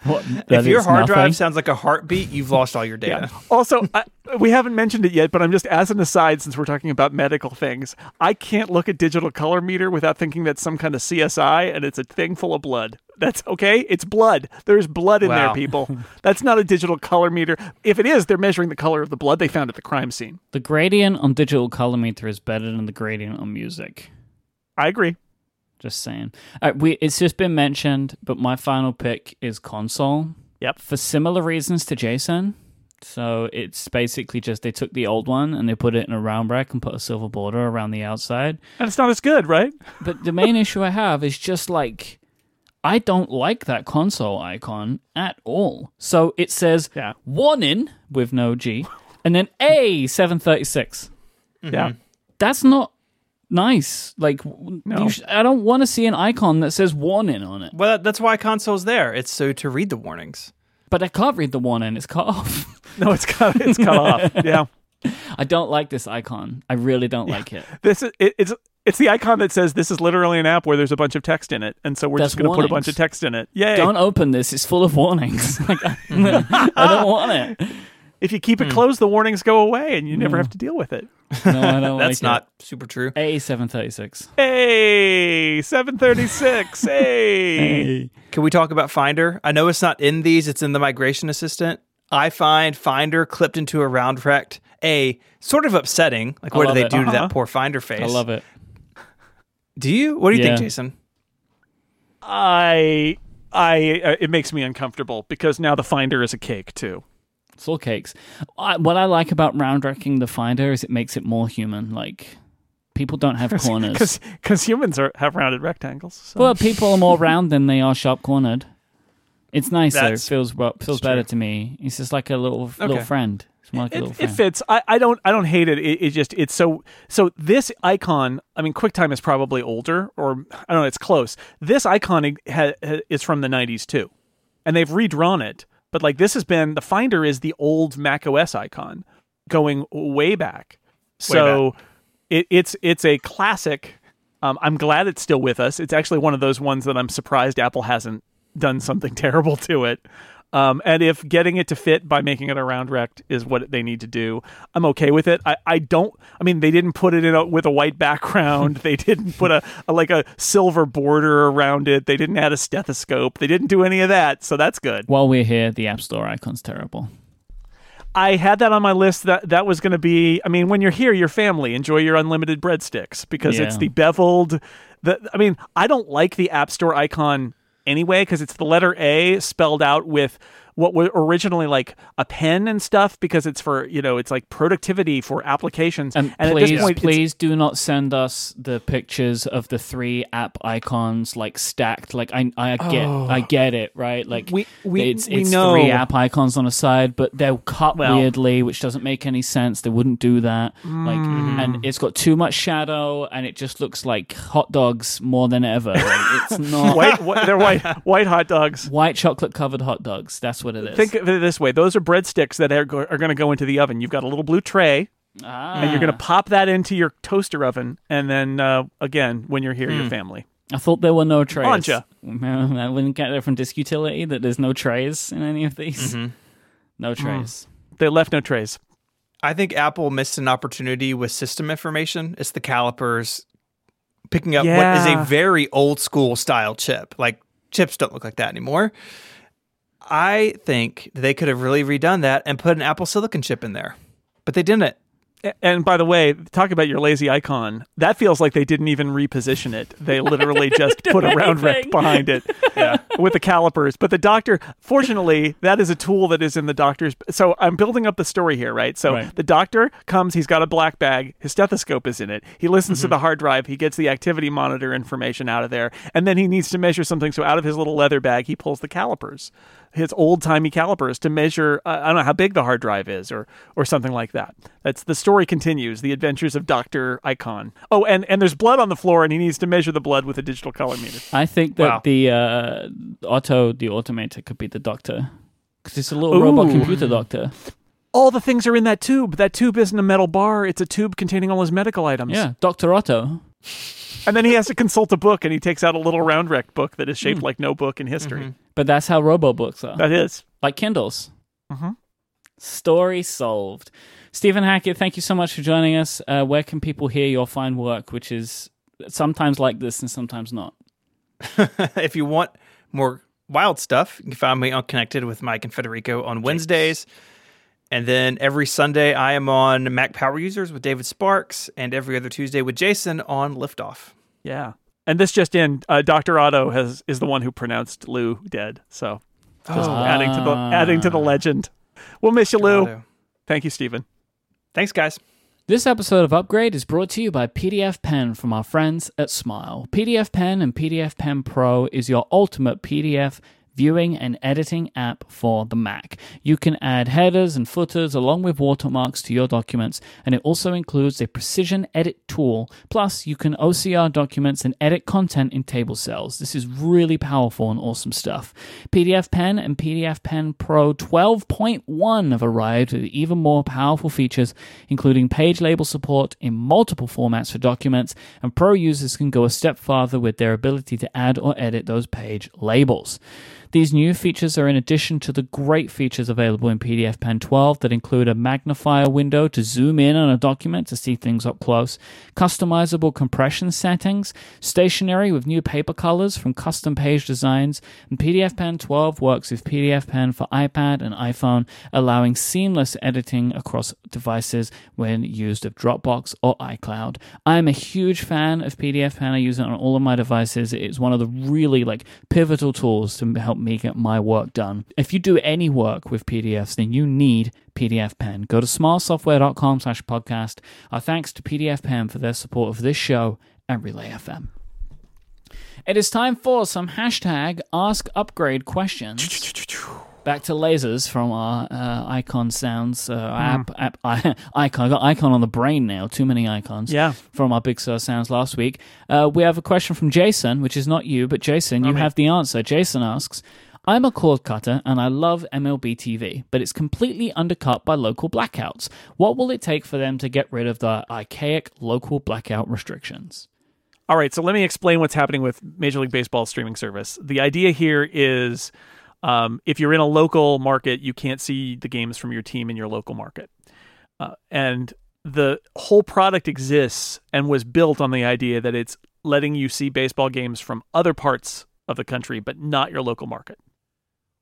What, if your hard nothing? drive sounds like a heartbeat, you've lost all your data. Yeah. Also, I, we haven't mentioned it yet, but I'm just, as an aside, since we're talking about medical things, I can't look at digital color meter without thinking that's some kind of C S I and it's a thing full of blood. That's okay. It's blood. There's blood in wow. there, people. That's not a digital color meter. If it is, they're measuring the color of the blood they found at the crime scene. The gradient on digital color meter is better than the gradient on music. I agree. Just saying. All right, we, it's just been mentioned, but my final pick is console. Yep. For similar reasons to Jason. So it's basically just they took the old one and they put it in a round rack and put a silver border around the outside. And it's not as good, right? But the main issue I have is just like, I don't like that console icon at all. So it says yeah. warning with no G and then A seven thirty-six. Mm-hmm. Yeah. That's not nice. Like, no. you sh- I don't want to see an icon that says warning on it. Well, that's why console's there. It's so to read the warnings. But I can't read the warning. It's cut off. No, it's cut, it's cut off. Yeah. I don't like this icon. I really don't yeah. like it. This is, it, it's it's the icon that says this is literally an app where there's a bunch of text in it. And so we're that's just going to put a bunch of text in it. Yay. Don't open this. It's full of warnings. Like, I, I don't want it. If you keep it mm. closed, the warnings go away and you never mm. have to deal with it. No, I don't That's like not it. super true. A seven thirty-six. A seven thirty-six. Hey. Can we talk about Finder? I know it's not in these. It's in the migration assistant. I find Finder clipped into a round rect A sort of upsetting. Like, I what do they it. do uh-huh. to that poor Finder face? I love it. Do you? What do you yeah. think, Jason? I, I, uh, it makes me uncomfortable because now the Finder is a cake too. It's all cakes. I, what I like about round-racking the Finder is it makes it more human. Like, people don't have corners. Because humans are, have rounded rectangles. So. Well, people are more round than they are sharp-cornered. It's nicer. That's, it feels feels true. better to me. It's just like a little okay. little friend. It's more like it, a little friend. It fits. I, I don't I don't hate it. It, it just it's so so. This icon. I mean, QuickTime is probably older, or I don't know. It's close. This icon ha, ha, is from the nineties too, and they've redrawn it. But like this has been, the Finder is the old macOS icon going way back. So way back. It, it's it's a classic. Um, I'm glad it's still with us. It's actually one of those ones that I'm surprised Apple hasn't done something terrible to it. Um, and if getting it to fit by making it a round rect is what they need to do, I'm okay with it. I, I don't, I mean, they didn't put it in a, with a white background. They didn't put a, a, like a silver border around it. They didn't add a stethoscope. They didn't do any of that. So that's good. While we're here, the App Store icon's terrible. I had that on my list. That that was going to be, I mean, when you're here, your family, enjoy your unlimited breadsticks because yeah. it's the beveled, the, I mean, I don't like the App Store icon anyway, because it's the letter A spelled out with what were originally like a pen and stuff, because it's for, you know, it's like productivity for applications. And, and please, at this point, please do not send us the pictures of the three app icons like stacked. Like I, I get, oh. I get it, right? Like we, we, it's, we it's know. three app icons on a side, but they're cut well, weirdly, which doesn't make any sense. They wouldn't do that. Mm. Like, and it's got too much shadow, and it just looks like hot dogs more than ever. Like, it's not white, wh- they're white, white hot dogs, white chocolate covered hot dogs. That's what. What it is. Think of it this way. Those are breadsticks that are, go- are going to go into the oven. You've got a little blue tray, ah. and you're going to pop that into your toaster oven, and then, uh, again, when you're here, mm. your family. I thought there were no trays. Launcha. I wouldn't get it from Disk Utility that there's no trays in any of these. Mm-hmm. No trays. Mm. They left no trays. I think Apple missed an opportunity with system information. It's the calipers picking up yeah. what is a very old-school style chip. Like, chips don't look like that anymore. I think they could have really redone that and put an Apple Silicon chip in there, but they didn't. And by the way, talk about your lazy icon. That feels like they didn't even reposition it. They literally just put a round rect behind it yeah. with the calipers. But the doctor, fortunately, that is a tool that is in the doctor's. So I'm building up the story here, right? So right. the doctor comes, he's got a black bag, his stethoscope is in it. He listens mm-hmm. to the hard drive, he gets the activity monitor information out of there, and then he needs to measure something. So out of his little leather bag, he pulls the calipers, his old-timey calipers, to measure, uh, I don't know, how big the hard drive is or or something like that. That's the story continues, the adventures of Doctor Icon. Oh, and, and there's blood on the floor, and he needs to measure the blood with a digital color meter. I think that wow. the uh, Otto, the Automator, could be the doctor, because it's a little Ooh. robot computer doctor. all the things are in that tube. That tube isn't a metal bar. It's a tube containing all his medical items. Yeah, Doctor Otto. And then he has to consult a book, and he takes out a little round-wrecked book that is shaped mm. like no book in history. Mm-hmm. But that's how robo-books are. That is. Like Kindles. Mm-hmm. Story solved. Stephen Hackett, thank you so much for joining us. Uh, where can people hear your fine work, which is sometimes like this and sometimes not? If you want more wild stuff, you can find me on Connected with Myke and Federico on Wednesdays. Jeez. And then every Sunday, I am on Mac Power Users with David Sparks, and every other Tuesday with Jason on Liftoff. Yeah. And this just in, uh, Doctor Otto has is the one who pronounced Lou dead. So just oh. adding to the adding to the legend. We'll miss you, Lou. Otto. Thank you, Stephen. Thanks, guys. This episode of Upgrade is brought to you by PDFpen from our friends at Smile. PDFpen and PDFpen Pro is your ultimate P D F viewing and editing app for the Mac. You can add headers and footers along with watermarks to your documents, and it also includes a precision edit tool. Plus, you can O C R documents and edit content in table cells. This is really powerful and awesome stuff. PDFpen and PDFpen Pro twelve point one have arrived with even more powerful features, including page label support in multiple formats for documents, and Pro users can go a step farther with their ability to add or edit those page labels. These new features are in addition to the great features available in PDFpen twelve that include a magnifier window to zoom in on a document to see things up close, customizable compression settings, stationery with new paper colors from custom page designs, and PDFpen twelve works with PDFpen for iPad and iPhone, allowing seamless editing across devices when used of Dropbox or iCloud. I'm a huge fan of PDFpen. I use it on all of my devices. It's one of the really like pivotal tools to help me get my work done. If you do any work with P D Fs, then you need PDFpen. Go to smilesoftware.com slash podcast. Our thanks to PDFpen for their support of this show and Relay F M. It is time for some hashtag Ask Upgrade questions. Back to lasers from our uh, icon sounds. Uh, mm. app, app, icon. I got icon on the brain now. Too many icons. Yeah. From our Big Sur sounds last week. Uh, we have a question from Jason, which is not you, but Jason, you okay. have the answer. Jason asks, I'm a cord cutter and I love M L B T V, but it's completely undercut by local blackouts. What will it take for them to get rid of the archaic local blackout restrictions? All right, so let me explain what's happening with Major League Baseball's streaming service. The idea here is... Um, if you're in a local market, you can't see the games from your team in your local market. Uh, and the whole product exists and was built on the idea that it's letting you see baseball games from other parts of the country, but not your local market.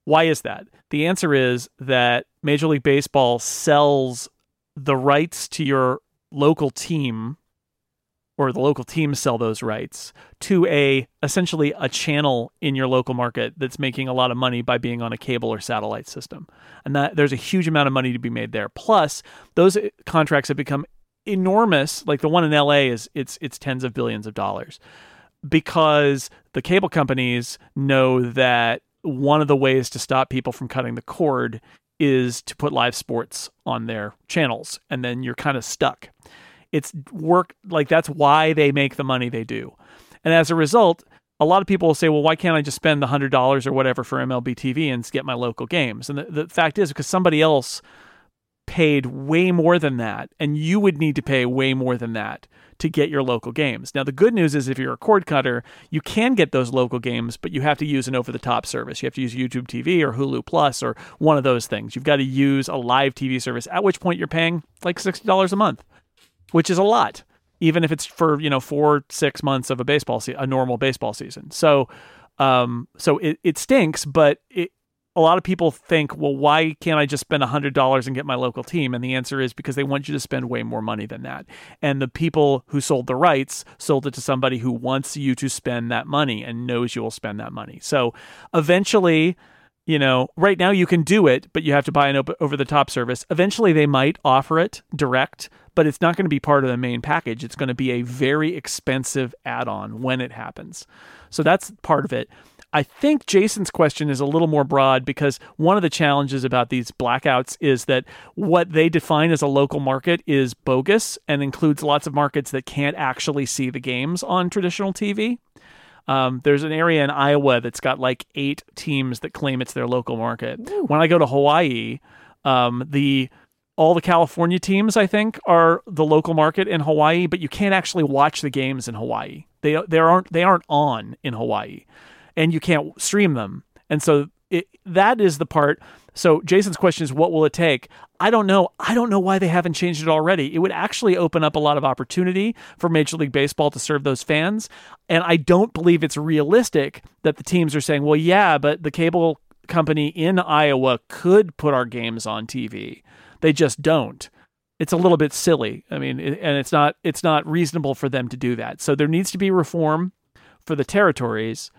Why is that? The answer is that Major League Baseball sells the rights to your local team, or the local teams sell those rights to a essentially a channel in your local market that's making a lot of money by being on a cable or satellite system. And that there's a huge amount of money to be made there. Plus, those contracts have become enormous. Like the one in L A is it's it's tens of billions of dollars, because the cable companies know that one of the ways to stop people from cutting the cord is to put live sports on their channels, and then you're kind of stuck. It's work, like that's why they make the money they do. And as a result, a lot of people will say, well, why can't I just spend the one hundred dollars or whatever for M L B T V and get my local games? And the, the fact is, because somebody else paid way more than that, and you would need to pay way more than that to get your local games. Now, the good news is if you're a cord cutter, you can get those local games, but you have to use an over-the-top service. You have to use YouTube T V or Hulu Plus or one of those things. You've got to use a live T V service, at which point you're paying like sixty dollars a month. Which is a lot, even if it's for, you know, four, six months of a baseball, se- a normal baseball season. So, um, so it, it stinks, but it, a lot of people think, well, why can't I just spend a hundred dollars and get my local team? And the answer is because they want you to spend way more money than that. And the people who sold the rights sold it to somebody who wants you to spend that money and knows you will spend that money. So eventually, you know, right now you can do it, but you have to buy an over-the-top service. Eventually they might offer it direct, but it's not going to be part of the main package. It's going to be a very expensive add-on when it happens. So that's part of it. I think Jason's question is a little more broad, because one of the challenges about these blackouts is that what they define as a local market is bogus and includes lots of markets that can't actually see the games on traditional T V. Um, there's an area in Iowa that's got like eight teams that claim it's their local market. Ooh. When I go to Hawaii, um, the all the California teams, I think, are the local market in Hawaii, but you can't actually watch the games in Hawaii. They they aren't they aren't on in Hawaii, and you can't stream them. And so it, that is the part. So Jason's question is, what will it take? I don't know. I don't know why they haven't changed it already. It would actually open up a lot of opportunity for Major League Baseball to serve those fans. And I don't believe it's realistic that the teams are saying, well, yeah, but the cable company in Iowa could put our games on T V. They just don't. It's a little bit silly. I mean, and it's not it's not reasonable for them to do that. So there needs to be reform for the territories,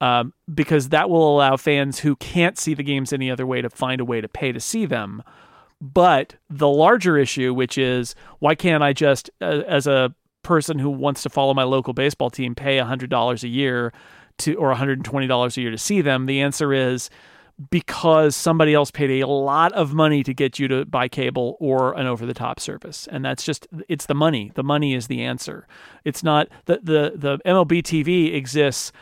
um, because that will allow fans who can't see the games any other way to find a way to pay to see them. But the larger issue, which is, why can't I just, uh, as a person who wants to follow my local baseball team, pay one hundred dollars a year to or one hundred twenty dollars a year to see them? The answer is, because somebody else paid a lot of money to get you to buy cable or an over-the-top service. And that's just, it's the money. The money is the answer. It's not, the the, the M L B T V exists,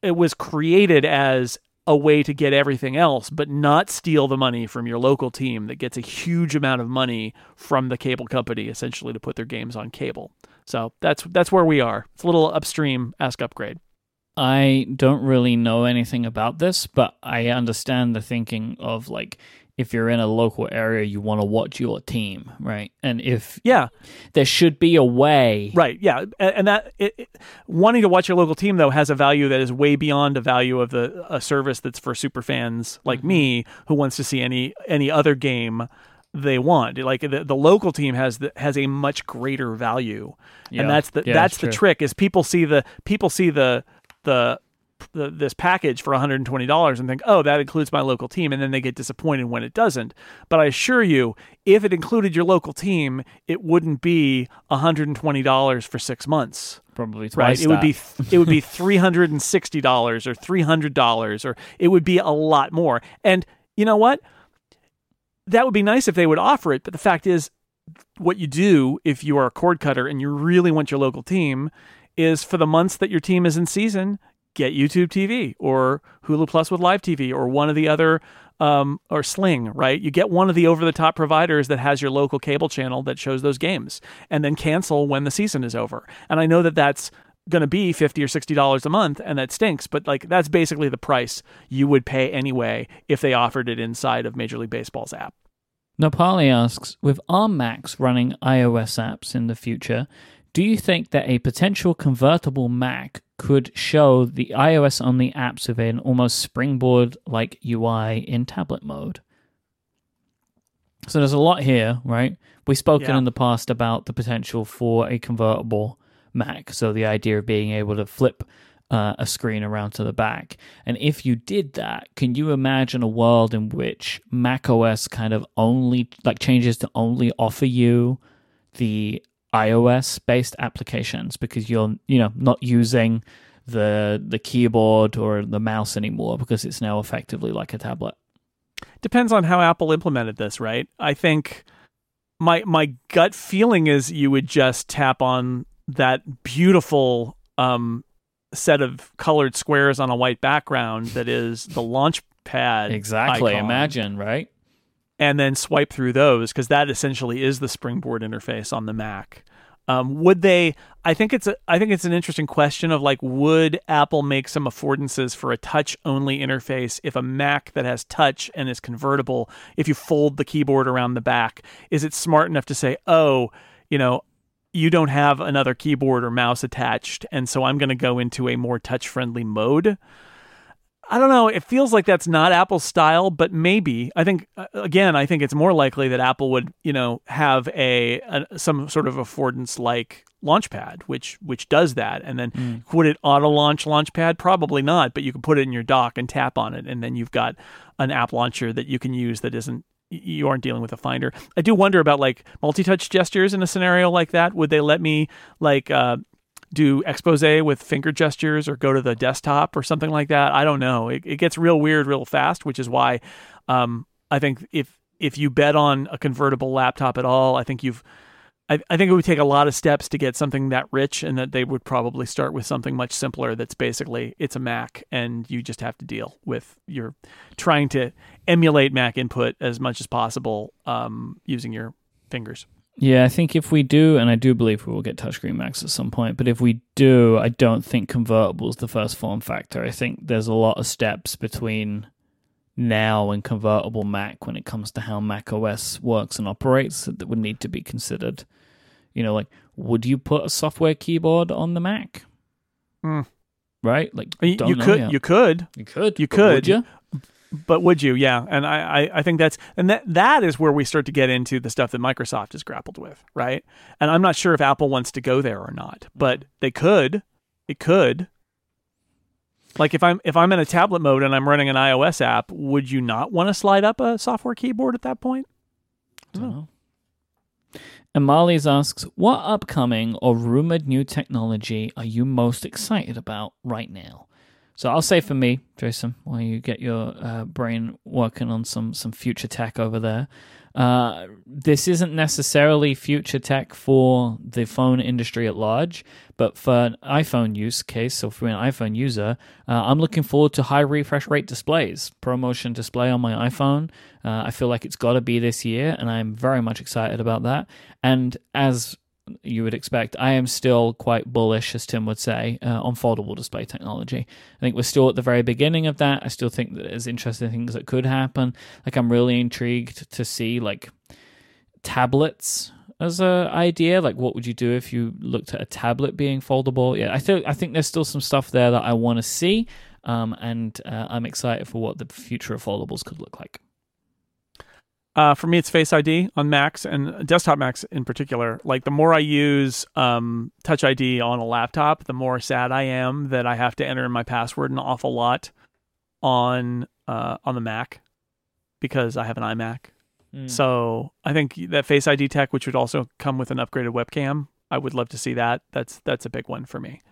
it was created as a way to get everything else, but not steal the money from your local team that gets a huge amount of money from the cable company, essentially, to put their games on cable. So that's that's where we are. It's a little upstream, Ask Upgrade. I don't really know anything about this, but I understand the thinking of, like, if you're in a local area, you want to watch your team, right? And if yeah, there should be a way, right? Yeah, and that it, it, wanting to watch your local team though has a value that is way beyond the value of the a service that's for super fans like mm-hmm. me, who wants to see any any other game they want. Like the, the local team has the, has a much greater value, yeah. and that's the yeah, that's, that's the trick is people see the people see the the. The, this package for one hundred twenty dollars and think, oh, that includes my local team, and then they get disappointed when it doesn't. But I assure you, if it included your local team, it wouldn't be one hundred twenty dollars for six months. Probably twice. Right? It would be it would be three hundred sixty dollars or three hundred dollars, or it would be a lot more. And you know what? That would be nice if they would offer it. But the fact is, what you do if you are a cord cutter and you really want your local team is, for the months that your team is in season, get YouTube T V or Hulu Plus with Live T V or one of the other, um, or Sling, right? You get one of the over-the-top providers that has your local cable channel that shows those games, and then cancel when the season is over. And I know that that's going to be fifty or sixty dollars a month, and that stinks, but like that's basically the price you would pay anyway if they offered it inside of Major League Baseball's app. Nepali asks, with our Macs running iOS apps in the future, do you think that a potential convertible Mac could show the iOS-only apps with an almost springboard-like U I in tablet mode? So there's a lot here, right? We've spoken yeah. in the past about the potential for a convertible Mac, so the idea of being able to flip uh, a screen around to the back. And if you did that, can you imagine a world in which macOS kind of only, like, changes to only offer you the iOS-based applications, because you're, you know, not using the the keyboard or the mouse anymore, because it's now effectively like a tablet? Depends on how Apple implemented this, right? I think my my gut feeling is you would just tap on that beautiful um, set of colored squares on a white background that is the Launchpad exactly icon. Imagine, right? And then swipe through those, because that essentially is the springboard interface on the Mac. Um, would they? I think it's a, I think it's an interesting question of, like, would Apple make some affordances for a touch-only interface if a Mac that has touch and is convertible, if you fold the keyboard around the back, is it smart enough to say, oh, you know, you don't have another keyboard or mouse attached, and so I'm going to go into a more touch-friendly mode? I don't know. It feels like that's not Apple's style, but maybe. I think, again, I think it's more likely that Apple would, you know, have a, a some sort of affordance like Launchpad, which which does that. And then mm. would it auto-launch Launchpad? Probably not, but you can put it in your dock and tap on it, and then you've got an app launcher that you can use that isn't, you aren't dealing with a Finder. I do wonder about, like, multi-touch gestures in a scenario like that. Would they let me, like... uh do expose with finger gestures, or go to the desktop or something like that? I don't know. It, it gets real weird real fast, which is why um, I think if if you bet on a convertible laptop at all, I think you've I, I think it would take a lot of steps to get something that rich, and that they would probably start with something much simpler that's basically, it's a Mac, and you just have to deal with your trying to emulate Mac input as much as possible um, using your fingers. Yeah, I think if we do, and I do believe we will get touchscreen Macs at some point, but if we do, I don't think convertible is the first form factor. I think there's a lot of steps between now and convertible Mac when it comes to how macOS works and operates that would need to be considered. You know, like, would you put a software keyboard on the Mac? Mm. Right? Like, you, don't you, know could, yet. you could, you could, you could, you could, but would you? Yeah. And I, I, I think that's, and that, that is where we start to get into the stuff that Microsoft has grappled with. Right. And I'm not sure if Apple wants to go there or not, but they could, it could. Like if I'm, if I'm in a tablet mode and I'm running an iOS app, would you not want to slide up a software keyboard at that point? I don't know. And Marlies asks, what upcoming or rumored new technology are you most excited about right now? So I'll say for me, Jason, while you get your uh, brain working on some, some future tech over there, uh, this isn't necessarily future tech for the phone industry at large, but for an iPhone use case, so for an iPhone user, uh, I'm looking forward to high refresh rate displays, ProMotion display on my iPhone. Uh, I feel like it's got to be this year, and I'm very much excited about that. And as you would expect, I am still quite bullish, as Tim would say, uh, on foldable display technology. I think we're still at the very beginning of that. I still think that there's interesting things that could happen. Like, I'm really intrigued to see, like, tablets as an idea. Like, what would you do if you looked at a tablet being foldable? Yeah, I, th- I think there's still some stuff there that I want to see, um, and uh, I'm excited for what the future of foldables could look like. Uh, for me, it's Face I D on Macs and desktop Macs in particular. Like, the more I use um, Touch I D on a laptop, the more sad I am that I have to enter in my password an awful lot on uh, on the Mac because I have an iMac. Mm. So I think that Face I D tech, which would also come with an upgraded webcam, I would love to see that. That's that's a big one for me.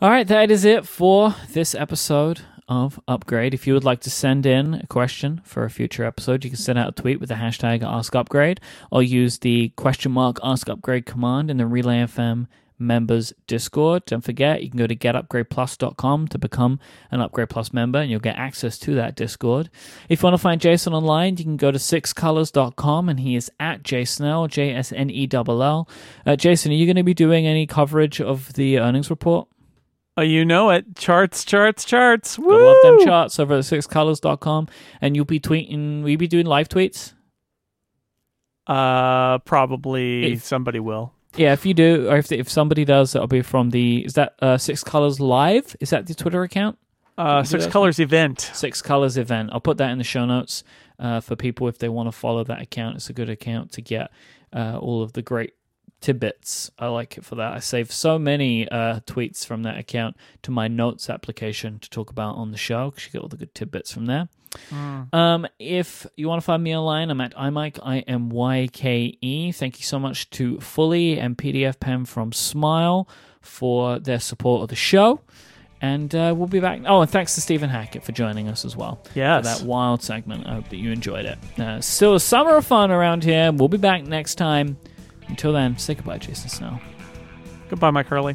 All right, that is it for this episode of Upgrade. If you would like to send in a question for a future episode, you can send out a tweet with the hashtag AskUpgrade or use the question mark AskUpgrade command in the Relay F M members Discord. Don't forget, you can go to get upgrade plus dot com to become an Upgrade Plus member, and you'll get access to that Discord. If you want to find Jason online, you can go to six colors dot com, and he is at jsnell, J S N E L L. Uh, Jason, are you going to be doing any coverage of the earnings report? Oh, you know it. Charts, charts, charts. Woo! I love them charts over at six colors dot com. And you'll be tweeting. Will you be doing live tweets? Uh, Probably if, somebody will. Yeah, if you do, or if if somebody does, it'll be from the... Is that uh, Six Colors Live? Is that the Twitter account? Uh, Six Colors Event. Six Colors Event. I'll put that in the show notes uh, for people if they want to follow that account. It's a good account to get uh, all of the great tidbits. I like it for that. I save so many uh, tweets from that account to my notes application to talk about on the show because you get all the good tidbits from there. Mm. Um, if you want to find me online, I'm at imyke, I M Y K E. Thank you so much to Fully and PDFpen from Smile for their support of the show. And uh, we'll be back. Oh, and thanks to Stephen Hackett for joining us as well. Yes. For that wild segment. I hope that you enjoyed it. Uh, still a summer of fun around here. We'll be back next time. Until then, say goodbye, Jason Snell. Goodbye, Myke Hurley.